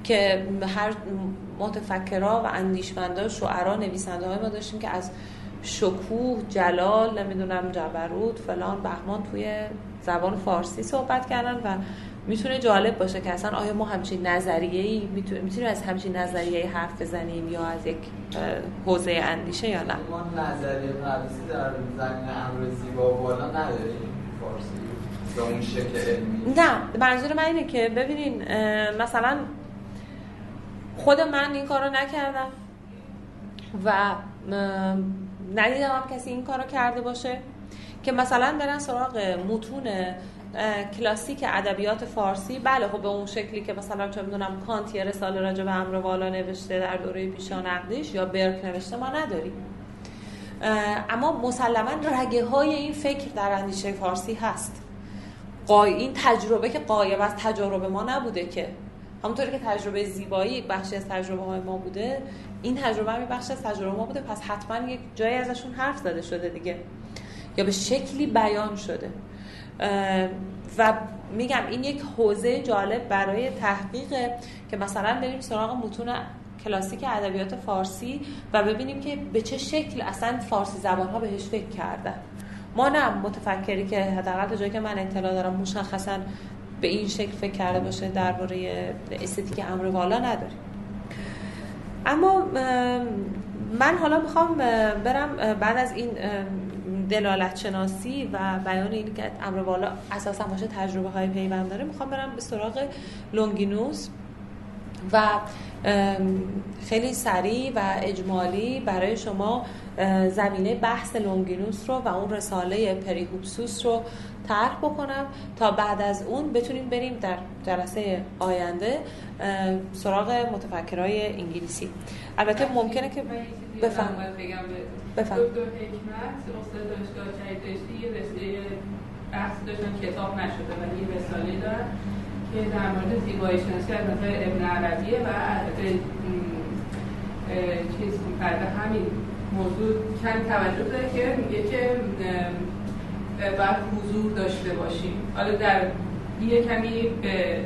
که هر متفکرها و اندیشمندا، شعرا، نویسنده‌های ما داشتیم که از شکوه، جلال، نمیدونم جبروت فلان بهمان توی زبان فارسی صحبت کردن و میتونه جالب باشه که اصلا آیا ما همچین نظریه‌ای میتونیم از همچین نظریه‌ای حرف بزنیم یا از یک حوزه اندیشه یا نه. ما نظریه فارسی در زمینه امر زیبا بالا نداریم فارسی یا اون شکل علمی. نه، منظور من اینه که ببینین مثلا خود من این کارو نکردم و ندیدم هم کسی این کارو کرده باشه که مثلا برن سراغ متون کلاسیک ادبیات فارسی. بله خب به اون شکلی که مثلا چه میدونم کانت یه رساله راجع به امر والا نوشته در دوره پیشا نقدش یا برک نوشته ما نداریم، اما مسلما رگه های این فکر در اندیشه فارسی هست. این تجربه که غایب از تجربه ما نبوده، که همونطوری که تجربه زیبایی بخشی از تجربه های ما بوده، این تجربه هم بخشی از تجربه ما بوده، پس حتما یک جایی ازشون حرف زده شده دیگه یا به شکلی بیان شده. و میگم این یک حوزه جالب برای تحقیقه که مثلا بریم سراغ متون کلاسیک ادبیات فارسی و ببینیم که به چه شکل اصلا فارسی زبان‌ها بهش فکر کردن. ما نه متفکری که حداقل تا جایی که من اطلاع دارم مشخصاً به این شکل فکر کرده باشه درباره استتیک امر والا نداریم. اما من حالا میخوام برم بعد از این دلالت شناسی و بیان این که امر والا اساساً باشه تجربه های پیوند داره، میخوام برم به سراغ لونگینوس و خیلی سریع و اجمالی برای شما زمینه بحث لونگینوس رو و اون رساله پریهوبسوس رو طرح بکنم تا بعد از اون بتونیم بریم در جلسه آینده سراغ متفکرای انگلیسی. البته ممکنه که بفهم بفهم دو حکمت استاد دانشگاه شهیدرشتی یه رساله بحث داشتن، کتاب نشده ولی یه رساله دارن که در مورد زیبایی شناسی از نظر ابن عربیه و چیز برده همین موضوع کم توجه داره که میگه که باید حضور داشته باشیم. حالا در یه کمی به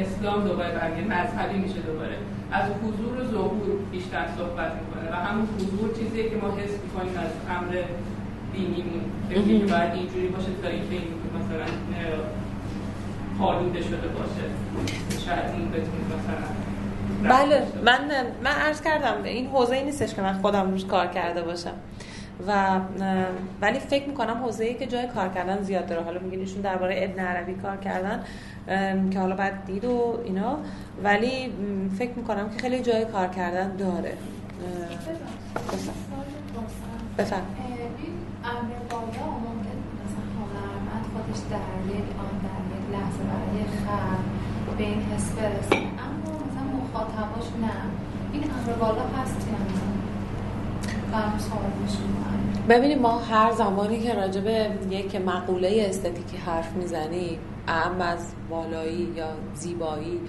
اسلام دوباره برگه مذهبی میشه، دوباره از حضور و ظهور بیشتر صحبت میکنه و همون حضور چیزیه که ما حس میکنیم از امر دینیمون که باید اینجوری باشه تا این که مثلا حالوده شده باشه، شاید این بتونید مثلا. بله من من عرض کردم این حوزه‌ای نیستش که من خودم روش کار کرده باشم و ولی فکر می‌کنم حوزه‌ای که جای کار کردن زیاد داره. حالا می‌گین ایشون درباره ابن عربی کار کردن که حالا بعد دید و اینا، ولی فکر می‌کنم که خیلی جای کار کردن داره. بفهم این امر بالا ممکن مثلا هنرمند خودش در یک آن در یک لحظه برای خلق به این حس برسه، خاطباش نه این امر بالا هست برم سوال. ببینید ما هر زمانی که راجب یک مقوله استتیکی حرف میزنیم، اهم از بالایی یا زیبایی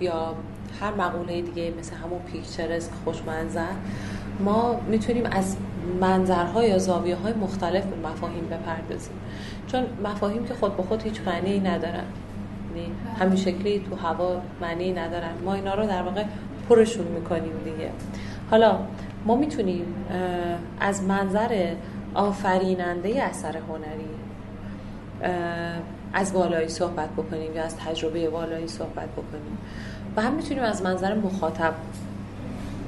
یا هر مقوله دیگه مثل همون پیکچرسک خوشمنظر، ما میتونیم از منظرها یا زاویه‌های مختلف به مفاهیم بپردازیم، چون مفاهیم که خود به خود هیچ معنی ندارن، همین شکلی تو هوا معنی ندارن، ما اینا رو در واقع پرشون میکنیم دیگه. حالا ما میتونیم از منظر آفریننده اثر هنری از بالایی صحبت بکنیم یا از تجربه بالایی صحبت بکنیم و هم میتونیم از منظر مخاطب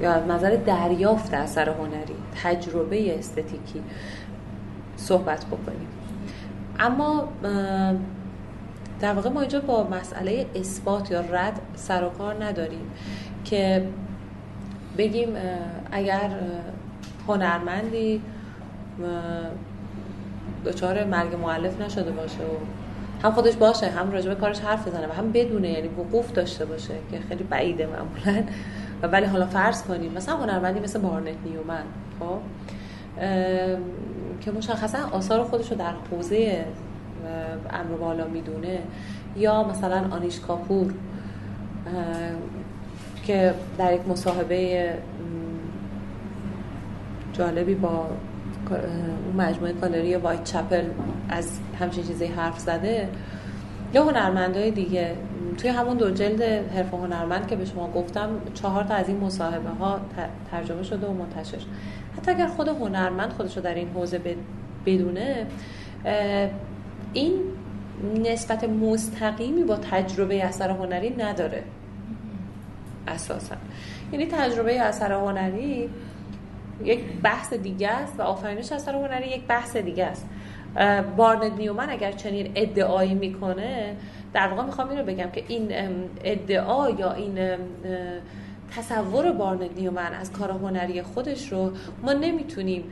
یا از منظر دریافت اثر هنری، تجربه استتیکی صحبت بکنیم. اما در واقع ما اینجا با مسئله اثبات یا رد سر و کار نداریم که بگیم اگر هنرمندی دچار مرگ مؤلف نشده باشه و هم خودش باشه هم راجع به کارش حرف بزنه و هم بدونه، یعنی وقوف داشته باشه که خیلی بعیده معمولا، ولی حالا فرض کنیم مثلا هنرمندی مثل بارنت نیومن خب که مشخصا آثار خودش رو در حوزه امر بالا میدونه، یا مثلا آنیش کاپور که در یک مصاحبه جالبی با اون مجموعه گالری وایت چپل از همچین چیزی حرف زده، یا هنرمندای دیگه توی همون دو جلد حرف هنرمند که به شما گفتم چهار تا از این مصاحبه ها ترجمه شده و منتشر. حتی اگر خود هنرمند خودش رو در این حوزه بدونه، این نسبت مستقیمی با تجربه اثر هنری نداره اساسا. یعنی تجربه اثر هنری یک بحث دیگه است و آفرینش اثر هنری یک بحث دیگه است. بارنت نیومن اگر چنین ادعایی میکنه، در واقع میخوام اینو بگم که این ادعا یا این تصور بارنت نیومن از کار هنری خودش رو ما نمیتونیم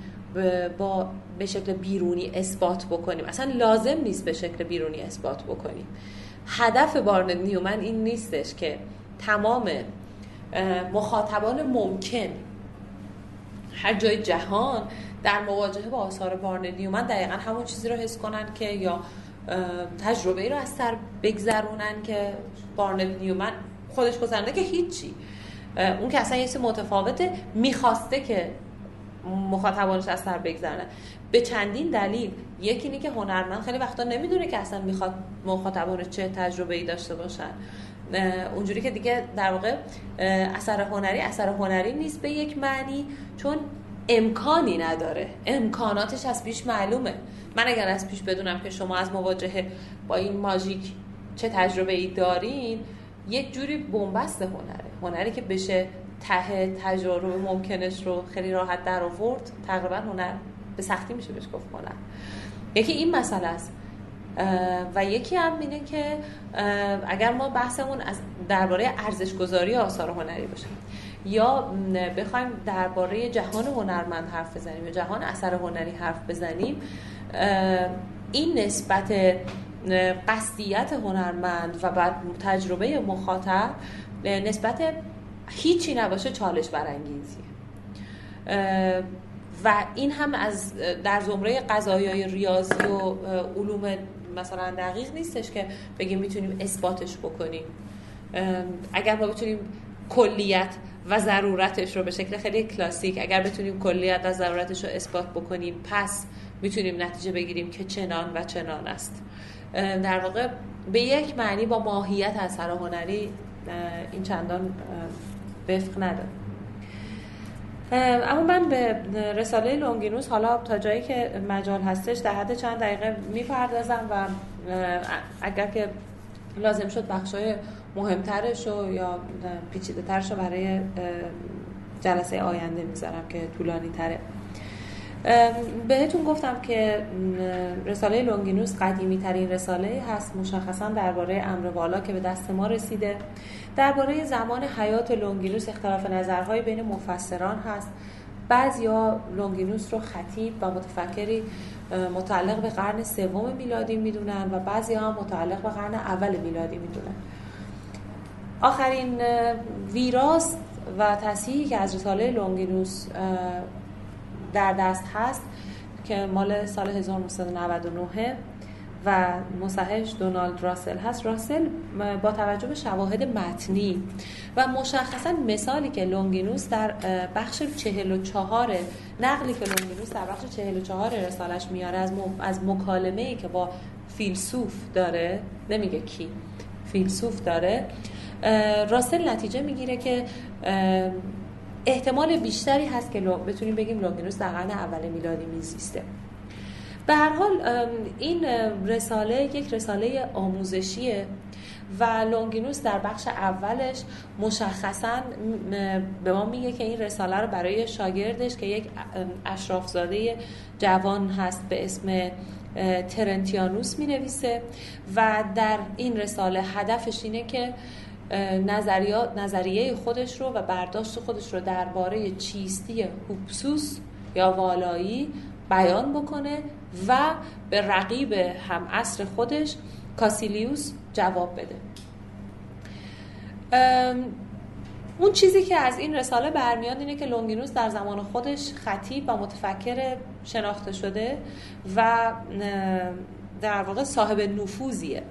با به شکل بیرونی اثبات بکنیم، اصلا لازم نیست به شکل بیرونی اثبات بکنیم. هدف بارنت نیومن این نیستش که تمام مخاطبان ممکن هر جای جهان در مواجهه با آثار بارنت نیومن دقیقاً همون چیزی رو حس کنن که یا تجربه ای رو از سر بگذرونن که بارنت نیومن خودش گذرونده که هیچی، اون که اصلا یه چیز متفاوته میخواسته که مخاطبانش از سر بگذرن به چندین دلیل. یکی اینه که هنرمند خیلی وقتا نمیدونه که اصلا میخواد مخاطبانش چه تجربه‌ای داشته باشن، اونجوری که دیگه در واقع اثر هنری اثر هنری نیست به یک معنی، چون امکانی نداره، امکاناتش از پیش معلومه. من اگر از پیش بدونم که شما از مواجهه با این ماژیک چه تجربه‌ای دارین، یک جوری بن‌بست هنره، هنری که بشه ته تجربه ممکنش رو خیلی راحت در آورد، تقریبا هنر به سختی میشه بهش گفت هنر. یکی این مسئله است. و یکی هم اینه که اگر ما بحثمون از درباره ارزش‌گذاری آثار هنری باشه یا بخوایم درباره جهان هنرمند حرف بزنیم یا جهان اثر هنری حرف بزنیم، این نسبت قصدیت هنرمند و بعد تجربه مخاطب نسبت هیچی نباشه چالش برانگیزیه و این هم از در زمره قضایای ریاضی و علوم مثلا دقیق نیستش که بگیم میتونیم اثباتش بکنیم. اگر ما بتونیم کلیت و ضرورتش رو به شکل خیلی کلاسیک، اگر بتونیم کلیت و ضرورتش رو اثبات بکنیم پس میتونیم نتیجه بگیریم که چنان و چنان است. در واقع به یک معنی با ماهیت اثر هنری این چندان وفق نداره. اما من به رساله لونگینوس حالا تا جایی که مجال هستش در حد چند دقیقه میپردازم و اگر که لازم شد بخشای مهمترش رو یا پیچیده ترش رو برای جلسه آینده میذارم که طولانی تره. بهتون گفتم که رساله لونگینوس قدیمی ترین رساله هست، مشخصا درباره امر والا که به دست ما رسیده. درباره زمان حیات لونگینوس اختلاف نظرهای بین مفسران هست. بعضیا لونگینوس رو خطیب و متفکری متعلق به قرن سوم میلادی میدونن و بعضیا هم متعلق به قرن اول میلادی میدونن. آخرین ویراست و تصحیحی که از رساله لونگینوس در دست هست که مال سال هزار و نهصد و نود و نه و مصححش دونالد راسل هست. راسل با توجه به شواهد متنی و مشخصا مثالی که لونگینوس در بخش چهل و چهار نقلی که لونگینوس در بخش چهل و چهار رسالش میاره از از مکالمه‌ای که با فیلسوف داره، نمیگه کی، فیلسوف داره، راسل نتیجه میگیره که احتمال بیشتری هست که بتونیم بگیم لونگینوس در قرن اول میلادی میزیسته. به هر حال این رساله یک رساله آموزشیه و لونگینوس در بخش اولش مشخصاً به ما میگه که این رساله رو برای شاگردش که یک اشرافزاده جوان هست به اسم ترنتیانوس مینویسه و در این رساله هدفش اینه که نظریات نظریه خودش رو و برداشت خودش رو درباره چیستی حبسوس یا والایی بیان بکنه و به رقیب هم عصر خودش کاسیلیوس جواب بده. اون چیزی که از این رساله برمیاد اینه که لونگینوس در زمان خودش خطیب و متفکر شناخته شده و در واقع صاحب نفوذیه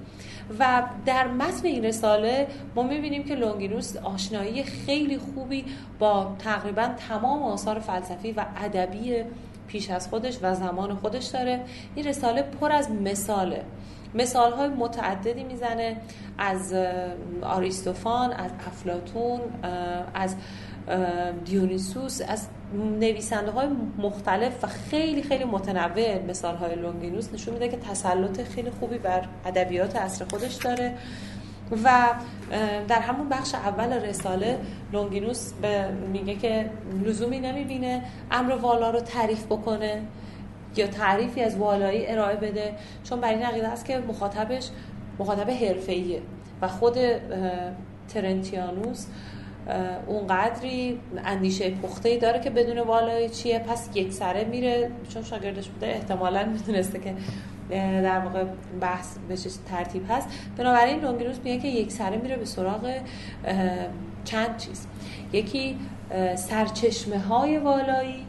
و در متن این رساله ما می‌بینیم که لونگینوس آشنایی خیلی خوبی با تقریباً تمام آثار فلسفی و ادبی پیش از خودش و زمان خودش داره. این رساله پر از مثاله، مثال‌های متعددی میزنه از آریستوفان، از افلاطون، از دیونیسوس، از نویسنده‌های مختلف و خیلی خیلی متنوع. مثال‌های لونگینوس نشون میده که تسلط خیلی خوبی بر ادبیات عصر خودش داره و در همون بخش اول رساله لونگینوس میگه که لزومی نمیبینه امر والا رو تعریف بکنه یا تعریفی از والایی ارائه بده، چون بر این عقیده است که مخاطبش مخاطب حرفه‌ایه و خود ترنتیانوس اونقدری اندیشه پخته‌ای داره که بدون والایی چیه، پس یک سره میره. چون شاگردش بوده احتمالاً میدونسته که در واقع بحث به چه ترتیب هست، بنابراین لونگینوس میگه که یک سره میره به سراغ چند چیز، یکی سرچشمه های والایی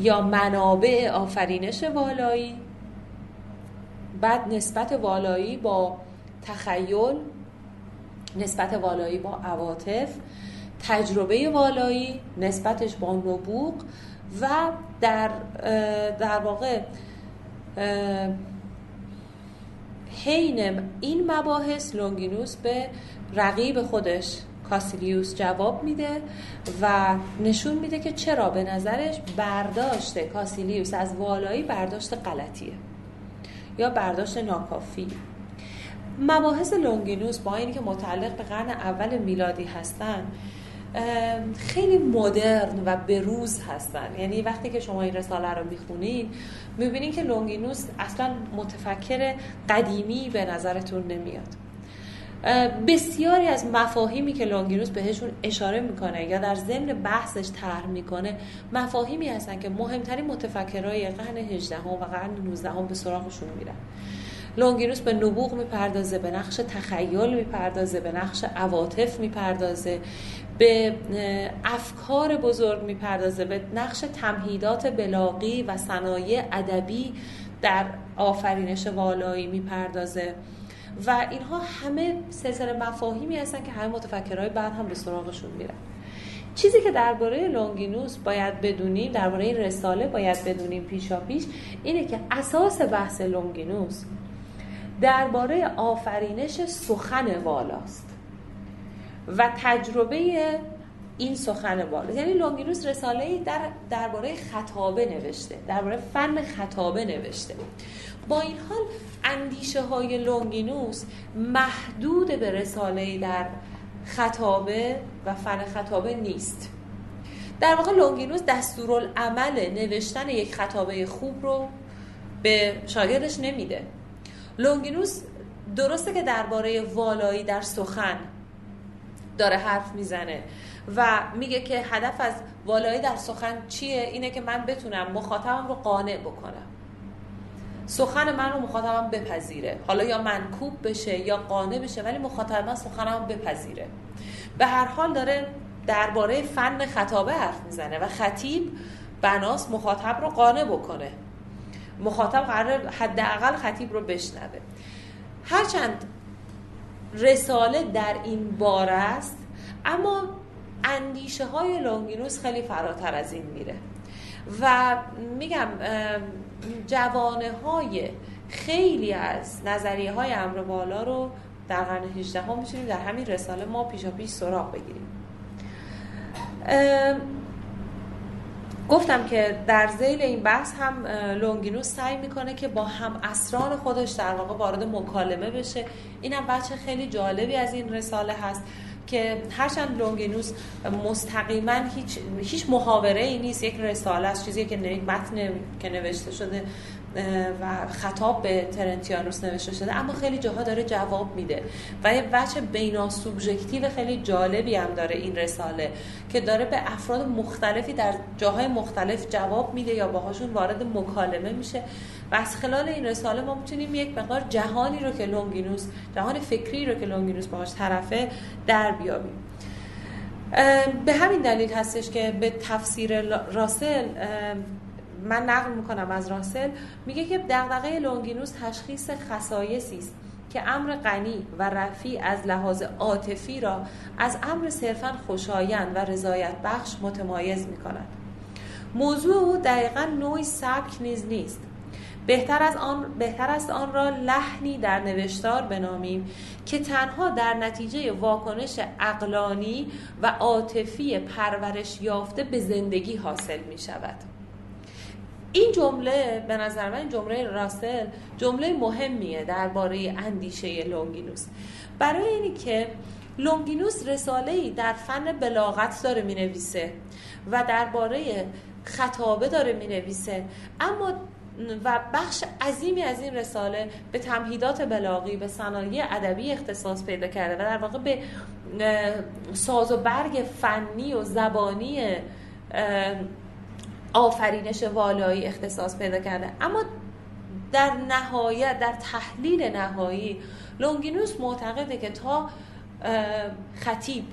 یا منابع آفرینش والایی، بعد نسبت والایی با تخیل، نسبت والایی با عواطف، تجربه والایی، نسبتش با نبوغ و در در واقع حین این مباحث لونگینوس به رقیب خودش کاسیلیوس جواب میده و نشون میده که چرا به نظرش برداشت کاسیلیوس از والایی برداشت غلطیه یا برداشت ناکافی. مباحث لونگینوس با اینکه متعلق به قرن اول میلادی هستن خیلی مدرن و بروز هستن. یعنی وقتی که شما این رساله رو میخونید میبینین که لونگینوس اصلا متفکر قدیمی به نظرتون نمیاد. بسیاری از مفاهیمی که لونگینوس بهشون اشاره میکنه یا در ضمن بحثش طرح میکنه مفاهیمی هستن که مهمترین متفکرای قرن هجدهم و قرن نوزدهم به سراغشون میرن. لونگینوس به نبوغ میپردازه، به نقش تخیل میپردازه، به نقش عواطف میپردازه، به افکار بزرگ میپردازه، به نقش تمهیدات بلاغی و صنایع ادبی در آفرینش والایی میپردازه و اینها همه سلسله مفاهیمی هستن که همه متفکرای بعد هم به سراغشون میرن. چیزی که درباره لونگینوس باید بدونیم، درباره این رساله باید بدونیم پیشاپیش، اینه که اساس بحث لونگینوس درباره آفرینش سخن والاست و تجربه این سخن والاست. یعنی لونگینوس رساله‌ای در درباره خطابه نوشته، درباره فن خطابه نوشته. با این حال اندیشه های لونگینوس محدود به رساله‌ای در خطابه و فن خطابه نیست. در واقع لونگینوس دستورالعمل نوشتن یک خطابه خوب رو به شاگردش نمیده. لونگینوس درسته که درباره والایی در سخن داره حرف میزنه و میگه که هدف از والایی در سخن چیه؟ اینه که من بتونم مخاطبم رو قانع بکنم، سخن من رو مخاطبم بپذیره. حالا یا منکوب بشه یا قانع بشه، ولی مخاطب من سخنم بپذیره. به هر حال داره درباره فن خطابه حرف میزنه و خطیب بناس مخاطب رو قانع بکنه، مخاطب قراره حداقل خطیب رو بشنوه. هرچند رساله در این باره است، اما اندیشه های لونگینوس خیلی فراتر از این میره و میگم جوانه های خیلی از نظریه های امر بالا رو در قرن هجدهم هم میتونیم در همین رساله ما پیشا پیش سراغ بگیریم. گفتم که در ذیل این بحث هم لونگینوس سعی میکنه که با هم عصران خودش در واقع وارد مکالمه بشه. اینم بچه خیلی جالبی از این رساله هست که هرچند لونگینوس مستقیما هیچ هیچ محاوره ای نیست، یک رساله است، چیزی که متن که نوشته شده و خطاب به ترنتیانوس نوشته شده، اما خیلی جاها داره جواب میده و یه وجه بینا سوبژکتیو خیلی جالبی هم داره این رساله که داره به افراد مختلفی در جاهای مختلف جواب میده یا باهاشون وارد مکالمه میشه و از خلال این رساله ما میتونیم یک مقدار جهانی رو که لونگینوس، جهان فکری رو که لونگینوس باهاش طرفه در بیابیم. به همین دلیل هستش که به تفسیر راسل، من نقل میکنم از راسل، میگه که دغدغه لونگینوس تشخیص خصایصی است که امر غنی و رفیع از لحاظ عاطفی را از امر صرفاً خوشایند و رضایت بخش متمایز میکند. موضوع او دقیقاً نوعی سبک نیز نیست. بهتر از آن بهتر است آن را لحنی در نوشتار بنامیم که تنها در نتیجه واکنش عقلانی و عاطفی پرورش یافته به زندگی حاصل میشود. این جمله به نظر من، جمله راسل، جمله مهمیه درباره اندیشه لونگینوس، برای اینی که لونگینوس رساله‌ای در فن بلاغت داره مینویسه و درباره خطابه داره مینویسه، اما و بخش عظیمی از این رساله به تمهیدات بلاغی، به صنایع ادبی اختصاص پیدا کرده و در واقع به ساز و برگ فنی و زبانی آفرینش والایی اختصاص پیدا کرده. اما در نهایت، در تحلیل نهایی، لونگینوس معتقده که تا خطیب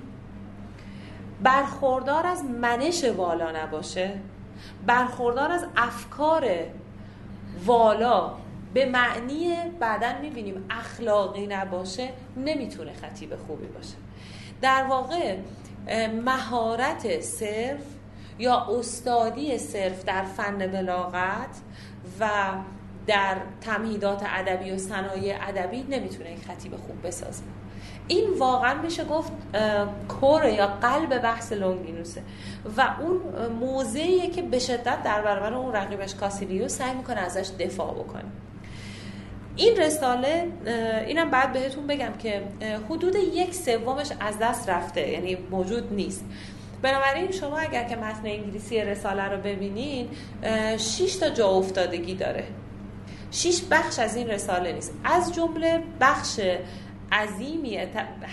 برخوردار از منش والا نباشه، برخوردار از افکار والا به معنی بعداً می‌بینیم اخلاقی نباشه، نمیتونه خطیب خوبی باشه. در واقع مهارت صرف یا استادی صرف در فن بلاغت و در تمهیدات ادبی و صنایع ادبی نمیتونه این خطیب خوب بسازه. این واقعا میشه گفت کور یا قلب بحث لونگینوسه و اون موضعیه که به شدت در برابر اون رقیبش کاسیلیوس سعی میکنه ازش دفاع بکنه. این رساله، اینم بعد بهتون بگم که حدود یک سومش از دست رفته، یعنی موجود نیست. بنابراین شما اگر که متن انگلیسی رساله رو ببینین شش تا جا افتادگی داره، شش بخش از این رساله نیست، از جمله بخش عظیمی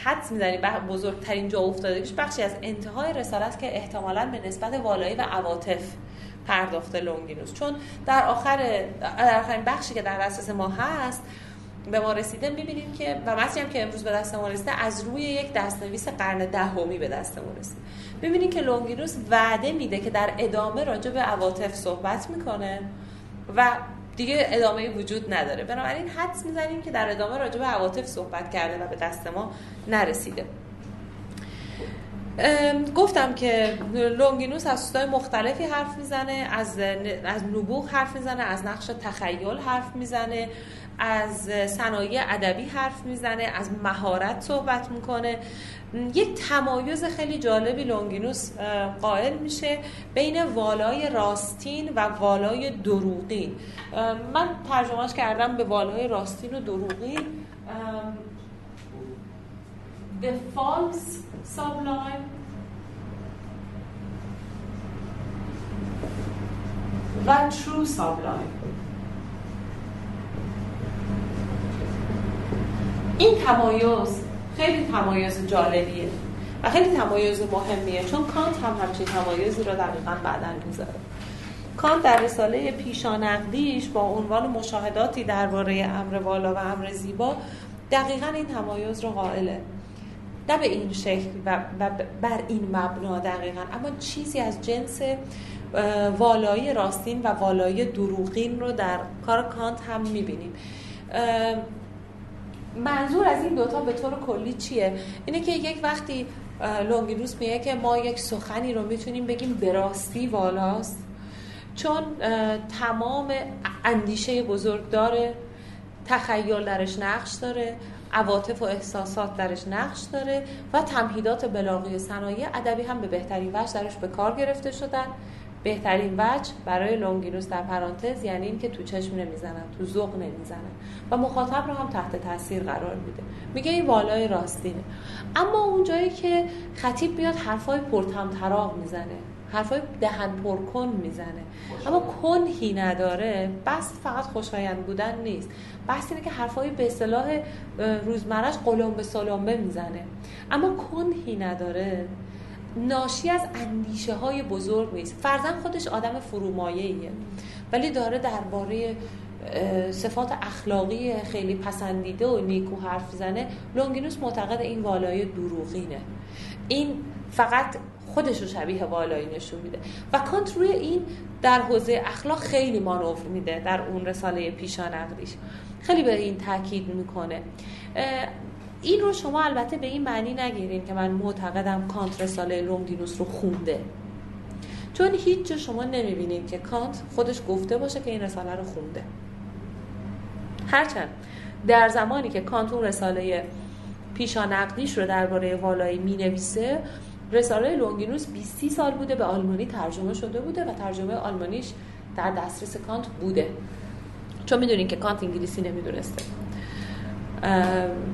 حدس می‌زنیم بزرگترین جا افتادگیش بخشی از انتهای رساله است که احتمالاً به نسبت والایی و عواطف پرداخته لونگینوس، چون در آخر در آخرین بخشی که در دسترس ما هست به ما رسیده می‌بینیم که و متنی هم که امروز به دست ما رسیده از روی یک دستنویس قرن دهمی به دست ما رسیده. می‌بینیم که لونگینوس وعده میده که در ادامه راجع به عواطف صحبت می‌کنه و دیگه ادامه‌ای وجود نداره. بنابراین حدس می‌زنیم که در ادامه راجع به عواطف صحبت کرده و به دست ما نرسیده. گفتم که لونگینوس از سوتای مختلفی حرف میزنه، از از نبوغ حرف میزنه، از نقش تخیل حرف میزنه، از صنایع ادبی حرف میزنه، از مهارت صحبت میکنه. یک تمایز خیلی جالبی لونگینوس قائل میشه بین والای راستین و والای دروغین. من ترجمهش کردم به والای راستین و دروغین، The false sublime و true sublime. این تمایز خیلی تمایز جالبیه و خیلی تمایز مهمیه، چون کانت هم همچین تمایزی رو دقیقاً بعداً میذاره. کانت در رساله پیشانقدیش با عنوان مشاهداتی درباره امر والا و امر زیبا دقیقاً این تمایز رو قائله، نه به این شکل و بر این مبنا دقیقاً، اما چیزی از جنس والایی راستین و والایی دروغین رو در کار کانت هم می‌بینیم. منظور از این دوتا به طور کلی چیه؟ اینه که یک وقتی لونگینوس میگه که ما یک سخنی رو میتونیم بگیم به راستی والاست، چون تمام اندیشه بزرگ داره، تخیل درش نقش داره، عواطف و احساسات درش نقش داره و تمهیدات بلاغی صنایع ادبی هم به بهترین وجه درش به کار گرفته شدن. بهترین وجه برای لونگینوس در پرانتز یعنی این که تو چشم نمیزنن، تو ذوق نمیزنن و مخاطب رو هم تحت تاثیر قرار میده. میگه این والای راستینه. اما اون جایی که خطیب بیاد حرفای پرطمطراق میزنه، حرفای دهن پرکن میزنه اما کنهی نداره، بس فقط خوشایند بودن نیست، بس اینه که حرفای به اصطلاح روزمرهش قلم به سلامه میزنه اما کنهی نداره، ناشی از اندیشه های بزرگ نیست. فرزن خودش آدم فرومایه‌ایه ولی داره درباره صفات اخلاقی خیلی پسندیده و نیکو حرف زنه. لونگینوس معتقد این والای دروغینه، این فقط خودش رو شبیه والایی نشون میده و کانت روی این در حوزه اخلاق خیلی مانور میده. در اون رساله پیشانقدیش خیلی به این تاکید میکنه. این رو شما البته به این معنی نگیرین که من معتقدم کانت رساله لونگینوس رو خونده، چون هیچ جا شما نمیبینین که کانت خودش گفته باشه که این رساله رو خونده. هرچند در زمانی که کانت اون رساله پیشانقدیش رو درباره والایی مینویسه، رساله لونگینوس بیست سال بوده به آلمانی ترجمه شده بوده و ترجمه آلمانیش در دسترس کانت بوده، چون میدونین که کانت انگلیسی نمیدونسته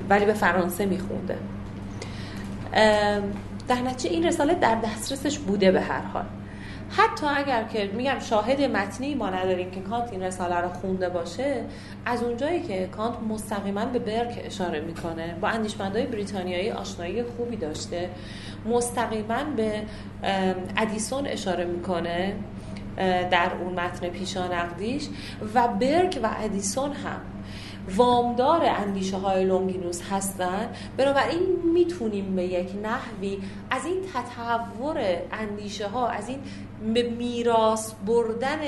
ولی به فرانسه میخونده. در نتیجه این رساله در دسترسش بوده به هر حال. حتی اگر که میگم شاهد متنی ما نداریم که کانت این رساله رو خونده باشه، از اونجایی که کانت مستقیما به برک اشاره میکنه، با اندیشمندای بریتانیایی آشنایی خوبی داشته، مستقیما به ادیسون اشاره میکنه در اون متن پیشانقدیش و برک و ادیسون هم وامدار اندیشه های لونگینوس هستن. بنابراین میتونیم به یک نحوی از این تطور اندیشه ها، از این میراث بردن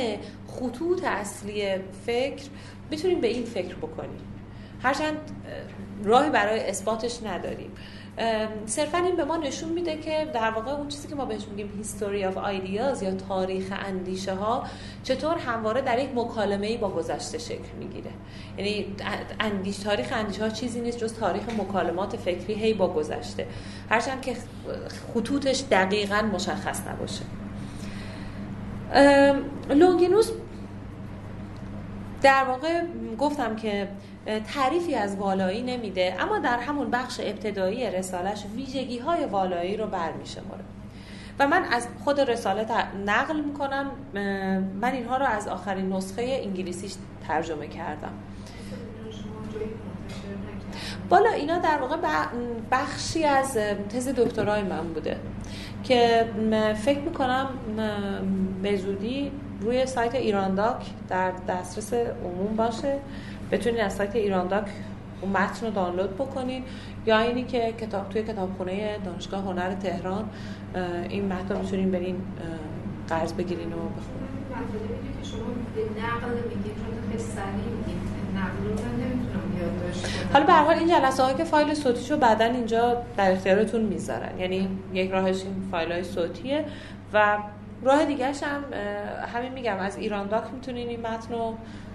خطوط اصلی فکر، میتونیم به این فکر بکنیم، هرچند راهی برای اثباتش نداریم. صرفا این به ما نشون میده که در واقع اون چیزی که ما بهش میگیم history of ideas یا تاریخ اندیشه ها چطور همواره در یک مکالمه‌ای با گذشته شکل میگیره. یعنی اندیش تاریخ اندیشه ها چیزی نیست جز تاریخ مکالمات فکری هی با گذشته، هرچند که خطوطش دقیقاً مشخص نباشه. لونگینوس در واقع گفتم که تعریفی از والایی نمیده، اما در همون بخش ابتدایی رسالش ویژگی‌های والایی رو برمی‌شماره و من از خود رساله نقل می‌کنم. من اینها رو از آخرین نسخه انگلیسیش ترجمه کردم. بالا اینا در واقع بخشی از تز دکترای من بوده که فکر می‌کنم به زودی روی سایت ایرانداک در دسترس عموم باشه. بتونید از سایت ایرانداک اون متن رو دانلود بکنید یا اینی که کتاب توی کتابخونه دانشگاه هنر تهران این متن رو می‌تونید برین قرض بگیرین و بخونید. مطلبی که شما به نقل میگید چون خیلی سریع میگید نقل رو من نمیتونم یاد داشت کنم. حالا به هر حال این جلسه‌ها که فایل صوتیشو بعداً اینجا در اختیارتون میذارن، یعنی یک راهش این فایل‌های صوتیه و راه دیگه‌ش هم همین میگم از ایرانداک میتونین این متن رو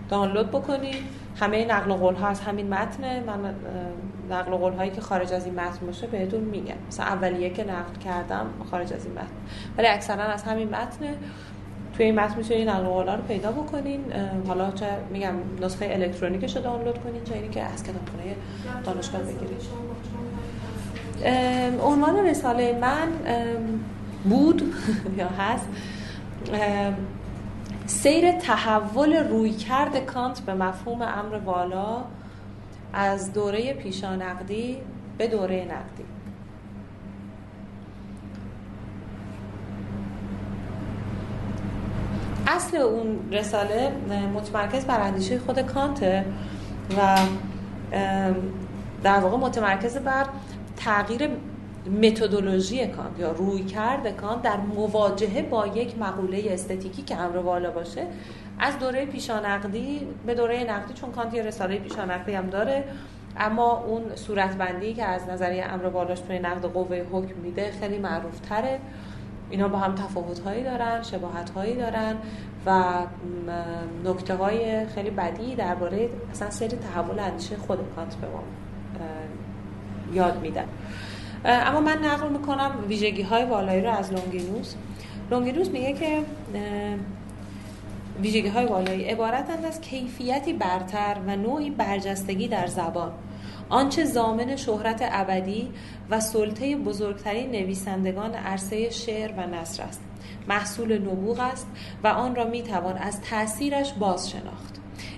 دانلود بکنید. همه نقل و قول‌ها از همین متنه. من نقل و قول‌هایی که خارج از این متن باشه بهتون میگم. مثلا اولیه که نقل کردم خارج از این متن، ولی اکثرا از همین متنه. توی این متن میتونید نقل و قول‌ها رو پیدا بکنین. حالا چه میگم نسخه الکترونیکش رو دانلود کنین چه اینی که از کتابخونه دانشگاه بگیرید. عنوان رساله من بود یا هست سیر تحول رویکرد کانت به مفهوم امر والا از دوره پیشانقدی به دوره نقدی. اصل اون رساله متمرکز بر اندیشه خود کانته و در واقع متمرکز بر تغییر متدولوژی کانت یا رویکرد کانت در مواجهه با یک مقوله استتیکی که امر والا باشه از دوره پیشانقدی به دوره نقدی. چون کانت یه رساله پیشانقدی هم داره، اما اون صورتبندی که از نظریه امر والاش توی نقد قوه حکم میده خیلی معروف تره. اینا با هم تفاوت‌هایی دارن، شباهت‌هایی دارن و نکته‌های خیلی بدی درباره اصلا سری تحول اندیشه خود کانت به ما یاد میدن. اما من نقل میکنم ویژگی های والایی رو از لونگینوس. لونگینوس میگه که ویژگی های والایی عبارتند از کیفیتی برتر و نوعی برجستگی در زبان، آنچه ضامن شهرت ابدی و سلطه بزرگترین نویسندگان عرصه شعر و نثر است، محصول نبوغ است و آن را میتوان از تأثیرش باز شناخت.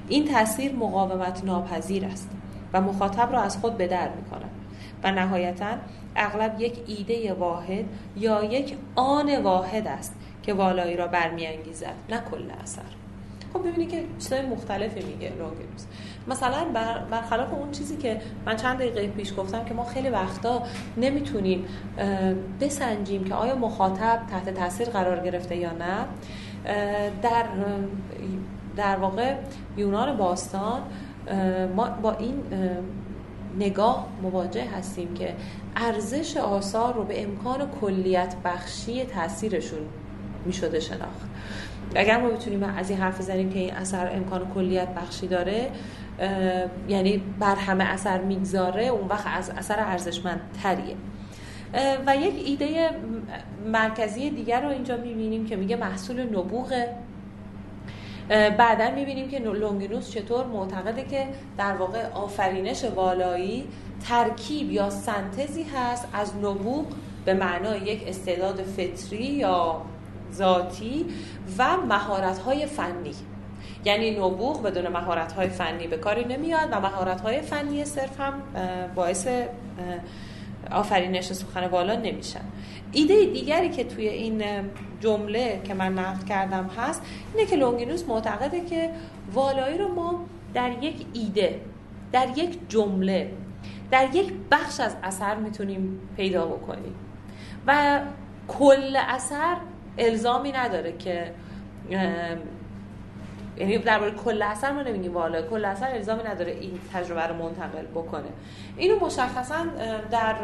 این تأثیر مقاومت ناپذیر است و مخاطب را از خود به در میکند و نهایتاً اغلب یک ایده واحد یا یک آن واحد است که والایی را برمی‌انگیزد، نه کل اثر. خب ببینید که چیزای مختلفی میگه لونگینوس. مثلا بر برخلاف اون چیزی که من چند دقیقه پیش گفتم که ما خیلی وقتا نمیتونیم بسنجیم که آیا مخاطب تحت تاثیر قرار گرفته یا نه، در در واقع یونان باستان ما با این نگاه مواجه هستیم که ارزش آثار رو به امکان کلیت بخشی تاثیرشون میشده شناخت. اگر ما بتونیم از این حرف بزنیم که این اثر امکان کلیت بخشی داره، یعنی بر همه اثر میگذاره، اون وقت از اثر ارزشمندتریه. و یک ایده مرکزی دیگر رو اینجا میبینیم که میگه محصول نبوغه. بعداً می‌بینیم که لونگینوس چطور معتقده که در واقع آفرینش والایی ترکیب یا سنتزی هست از نبوغ به معنای یک استعداد فطری یا ذاتی و مهارت‌های فنی. یعنی نبوغ بدون مهارت‌های فنی به کاری نمیاد و مهارت‌های فنی صرف هم باعث آفرینش سخن والا نمیشن. ایده دیگری که توی این جمله که من نقد کردم هست اینه که لونگینوس معتقده که والایی رو ما در یک ایده، در یک جمله، در یک بخش از اثر میتونیم پیدا بکنیم و کل اثر الزامی نداره که، یعنی درباره کل اثر ما نمیگیم والا، کل اثر الزامی نداره این تجربه رو منتقل بکنه. اینو مشخصا در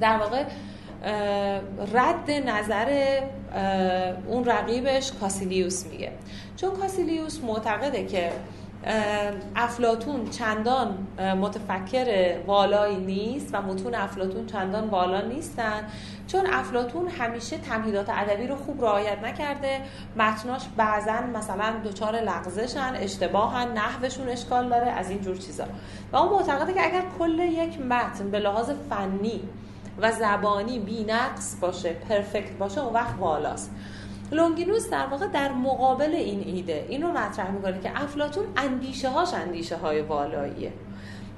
در واقع رد نظر اون رقیبش کاسیلیوس میگه، چون کاسیلیوس معتقده که افلاطون چندان متفکر والایی نیست و متون افلاطون چندان والا نیستن، چون افلاطون همیشه تمهیدات ادبی رو خوب رعایت نکرده، متناش بعضن مثلا دوچار لغزشن، اشتباهن، نحوشون اشکال داره، از این جور چیزا. و اون معتقده که اگر کل یک متن به لحاظ فنی و زبانی بی نقص باشه، پرفکت باشه، اون وقت والاست. لونگینوس در واقع در مقابل این ایده اینو مطرح میکنه که افلاطون اندیشه هاش اندیشه های والاییه،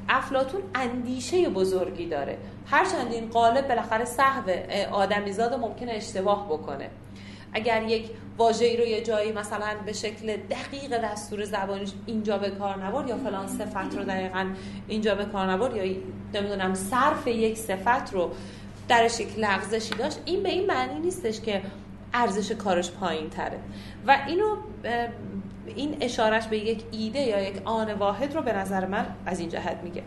افلاطون اندیشه بزرگی داره، هرچند این قالب بالاخره سهو آدمیزاد ممکنه اشتباه بکنه. اگر یک واژه‌ای رو یه جایی مثلا به شکل دقیق دستور زبانیش اینجا به کار نبر، یا فلان صفت رو دقیقاً اینجا به کار نبر، یا نمیدونم صرف یک صفت رو درش یک لغزشی داشت، این به این معنی نیستش که ارزش کارش پایین تره. و اینو این اشارش به یک ایده یا یک آن واحد رو به نظر من از این جهت میگه.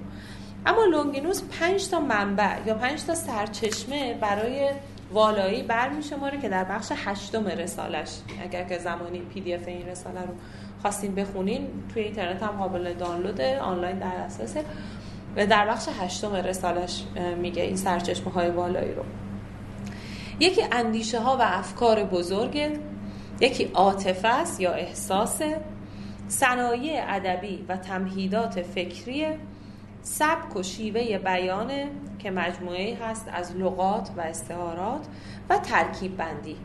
اما لونگینوس پنج تا منبع یا پنج تا سرچشمه برای والایی برمی‌شماره که در بخش هشتم رسالش، اگر که زمانی پی دی اف این رساله رو خواستین بخونین توی اینترنت هم قابل دانلود آنلاین در اساس، و در بخش هشتم رسالش میگه این سرچشمه‌های والایی رو. یکی اندیشه ها و افکار بزرگه، یکی عاطفه است یا احساسه، صنایع ادبی و تمهیدات فکریه، سبک و شیوه بیانه که مجموعه‌ای هست از لغات و استعارات، و ترکیب بندی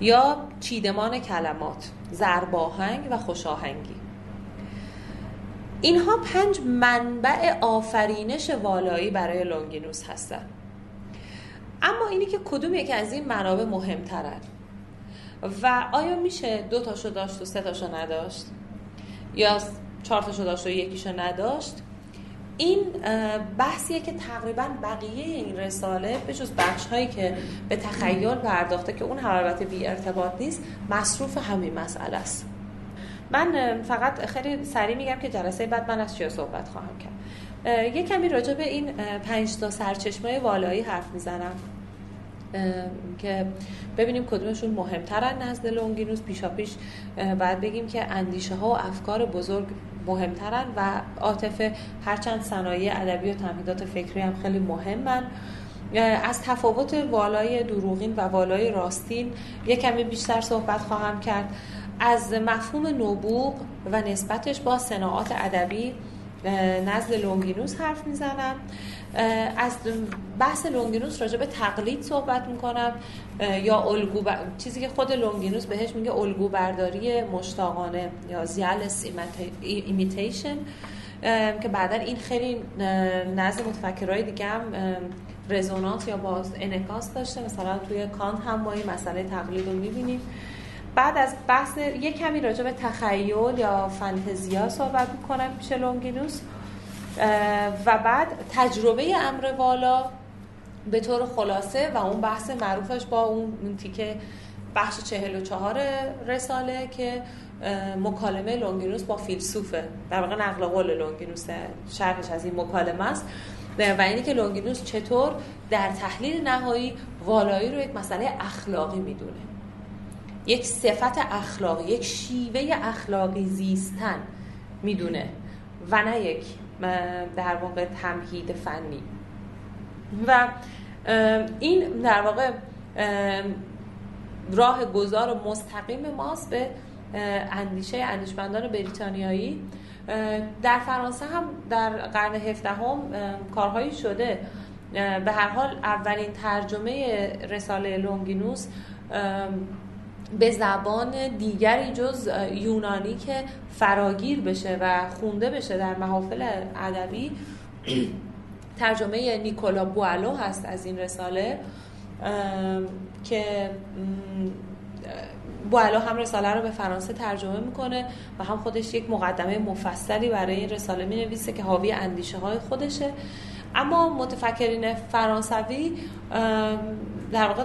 یا چیدمان کلمات، ضرباهنگ و خوشاهنگی. اینها پنج منبع آفرینش والایی برای لونگینوس هستند. اما اینی که کدوم یکی از این منابع مهم‌ترن و آیا میشه دو تاشو داشت و سه تاشو نداشت، یا چهار تاشو داشت و یکیشو نداشت، این بحثیه که تقریبا بقیه این رساله به جز بخش‌هایی که به تخیل پرداخته که اون هم البته بی ارتباط نیست، مصروف همین مسئله است. من فقط خیلی سریع میگم که جلسه بعد من از چی صحبت خواهم کرد. یه کمی راجع به این پنج تا سرچشمه والایی حرف میزنم که ببینیم کدومشون مهمترن نزد لونگینوس. پیشا پیش باید بگیم که اندیشه ها و افکار بزرگ مهمترن و عاطفه، هرچند صنایع ادبی و تمهیدات فکری هم خیلی مهمن. از تفاوت والای دروغین و والای راستین یه کمی بیشتر صحبت خواهم کرد، از مفهوم نبوغ و نسبتش با صناعات ادبی نزد لونگینوس حرف میزنم، از بحث لونگینوس راجع به تقلید صحبت میکنم یا الگو بر... چیزی که خود لونگینوس بهش میگه الگو برداری مشتاقانه یا زیالس ایمیتیشن، که بعدن این خیلی نزد متفکرهای دیگه هم رزونانس یا باز انعکاس داشته، مثلا توی کانت هم ما این مسئله تقلید رو میبینیم. بعد از بحث یک کمی راجع به تخیل یا فانتزیا صحبت می‌کنم پیش لونگینوس، و بعد تجربه امر والا به طور خلاصه و اون بحث معروفش با اون تیکه بخش چهل و چهار رساله که مکالمه لونگینوس با فیلسوفه، در واقع نقل قول لونگینوس شرحش از این مکالمه است، و اینی که لونگینوس چطور در تحلیل نهایی والایی رو یک مسئله اخلاقی میدونه، یک صفت اخلاقی، یک شیوه اخلاقی زیستن میدونه و نه یک در واقع تمهید فنی. و این در واقع راه گذار مستقیم ماست به اندیشه اندیشمندان بریتانیایی. در فرانسه هم در قرن هفدهم هم کارهایی شده. به هر حال اولین ترجمه رساله لونگینوس به زبان دیگری جز یونانی که فراگیر بشه و خونده بشه در محافل ادبی، ترجمه نیکولا بوالو هست از این رساله، که بوالو هم رساله رو به فرانسه ترجمه میکنه و هم خودش یک مقدمه مفصلی برای این رساله مینویسه که حاوی اندیشه های خودشه. اما متفکرین فرانسوی در واقع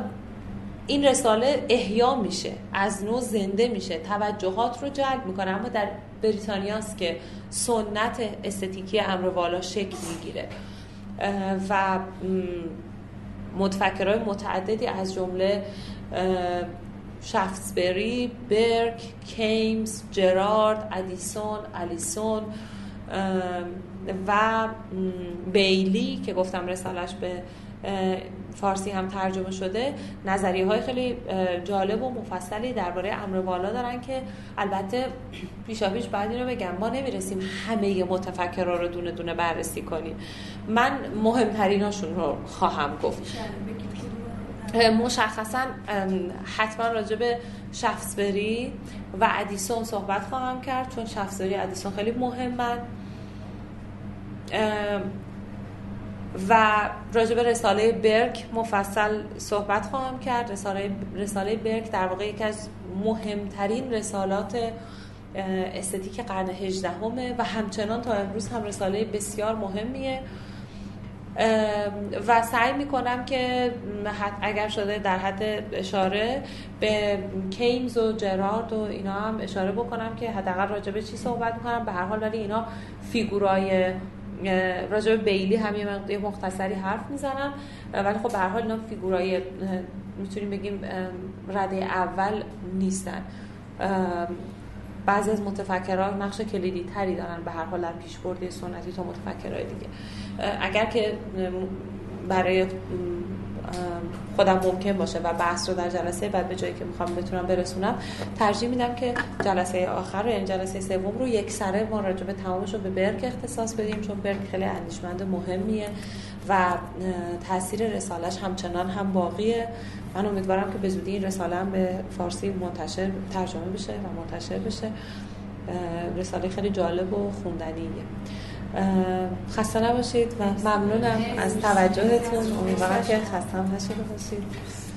این رساله احیا میشه، از نو زنده میشه، توجهات رو جلب میکنه. اما در بریتانیاست که سنت استتیکی امر والا شکل میگیره و متفکرای متعددی از جمله شفتسبری، برک، کیمز، جرارد، ادیسون، الیسون و بیلی که گفتم رسالش به فارسی هم ترجمه شده، نظریه های خیلی جالب و مفصلی درباره امر والا دارن که البته پیشاپیش بعد اینو بگم ما نمیرسیم همه متفکرها رو دونه دونه بررسی کنیم، من مهمتریناشون رو خواهم گفت. مشخصا حتما راجع به شفتسبری و ادیسون صحبت خواهم کرد چون شفتسبری ادیسون خیلی مهمن و راجع به رساله برک مفصل صحبت خواهم کرد. رساله رساله برک در واقع یکی از مهمترین رسالات استتیک قرن هجدهمه و همچنان تا امروز هم رساله بسیار مهمیه و سعی میکنم که اگر شده در حد اشاره به کیمز و جرارد و اینا هم اشاره بکنم که حداقل راجع به چی صحبت میکنم. به هر حال ولی اینا فیگورای راجع به بیلی هم یه مختصری حرف میزنم ولی خب به هر حال اینا فیگورای میتونیم بگیم رده اول نیستن، بعضی از متفکرها نقش کلیدی تری دارن به هر حال در پیشبرد سنتی تا متفکرهای دیگه. اگر که برای خودم ممکن باشه و بحث رو در جلسه بعد به جایی که میخوام بتونم برسونم ترجیح میدم که جلسه آخر رو یعنی جلسه سوم رو یک سره ما راجع به تمامش رو به برک اختصاص بدیم چون برک خیلی اندیشمند مهمیه و تاثیر رسالش همچنان هم باقیه. من امیدوارم که به زودی این رساله هم به فارسی منتشر ترجمه بشه و منتشر بشه. رساله خیلی جالب و خوندنیه. خسته نباشید و ممنونم از توجهتون. امیدوارم که خسته هم نشده باشید.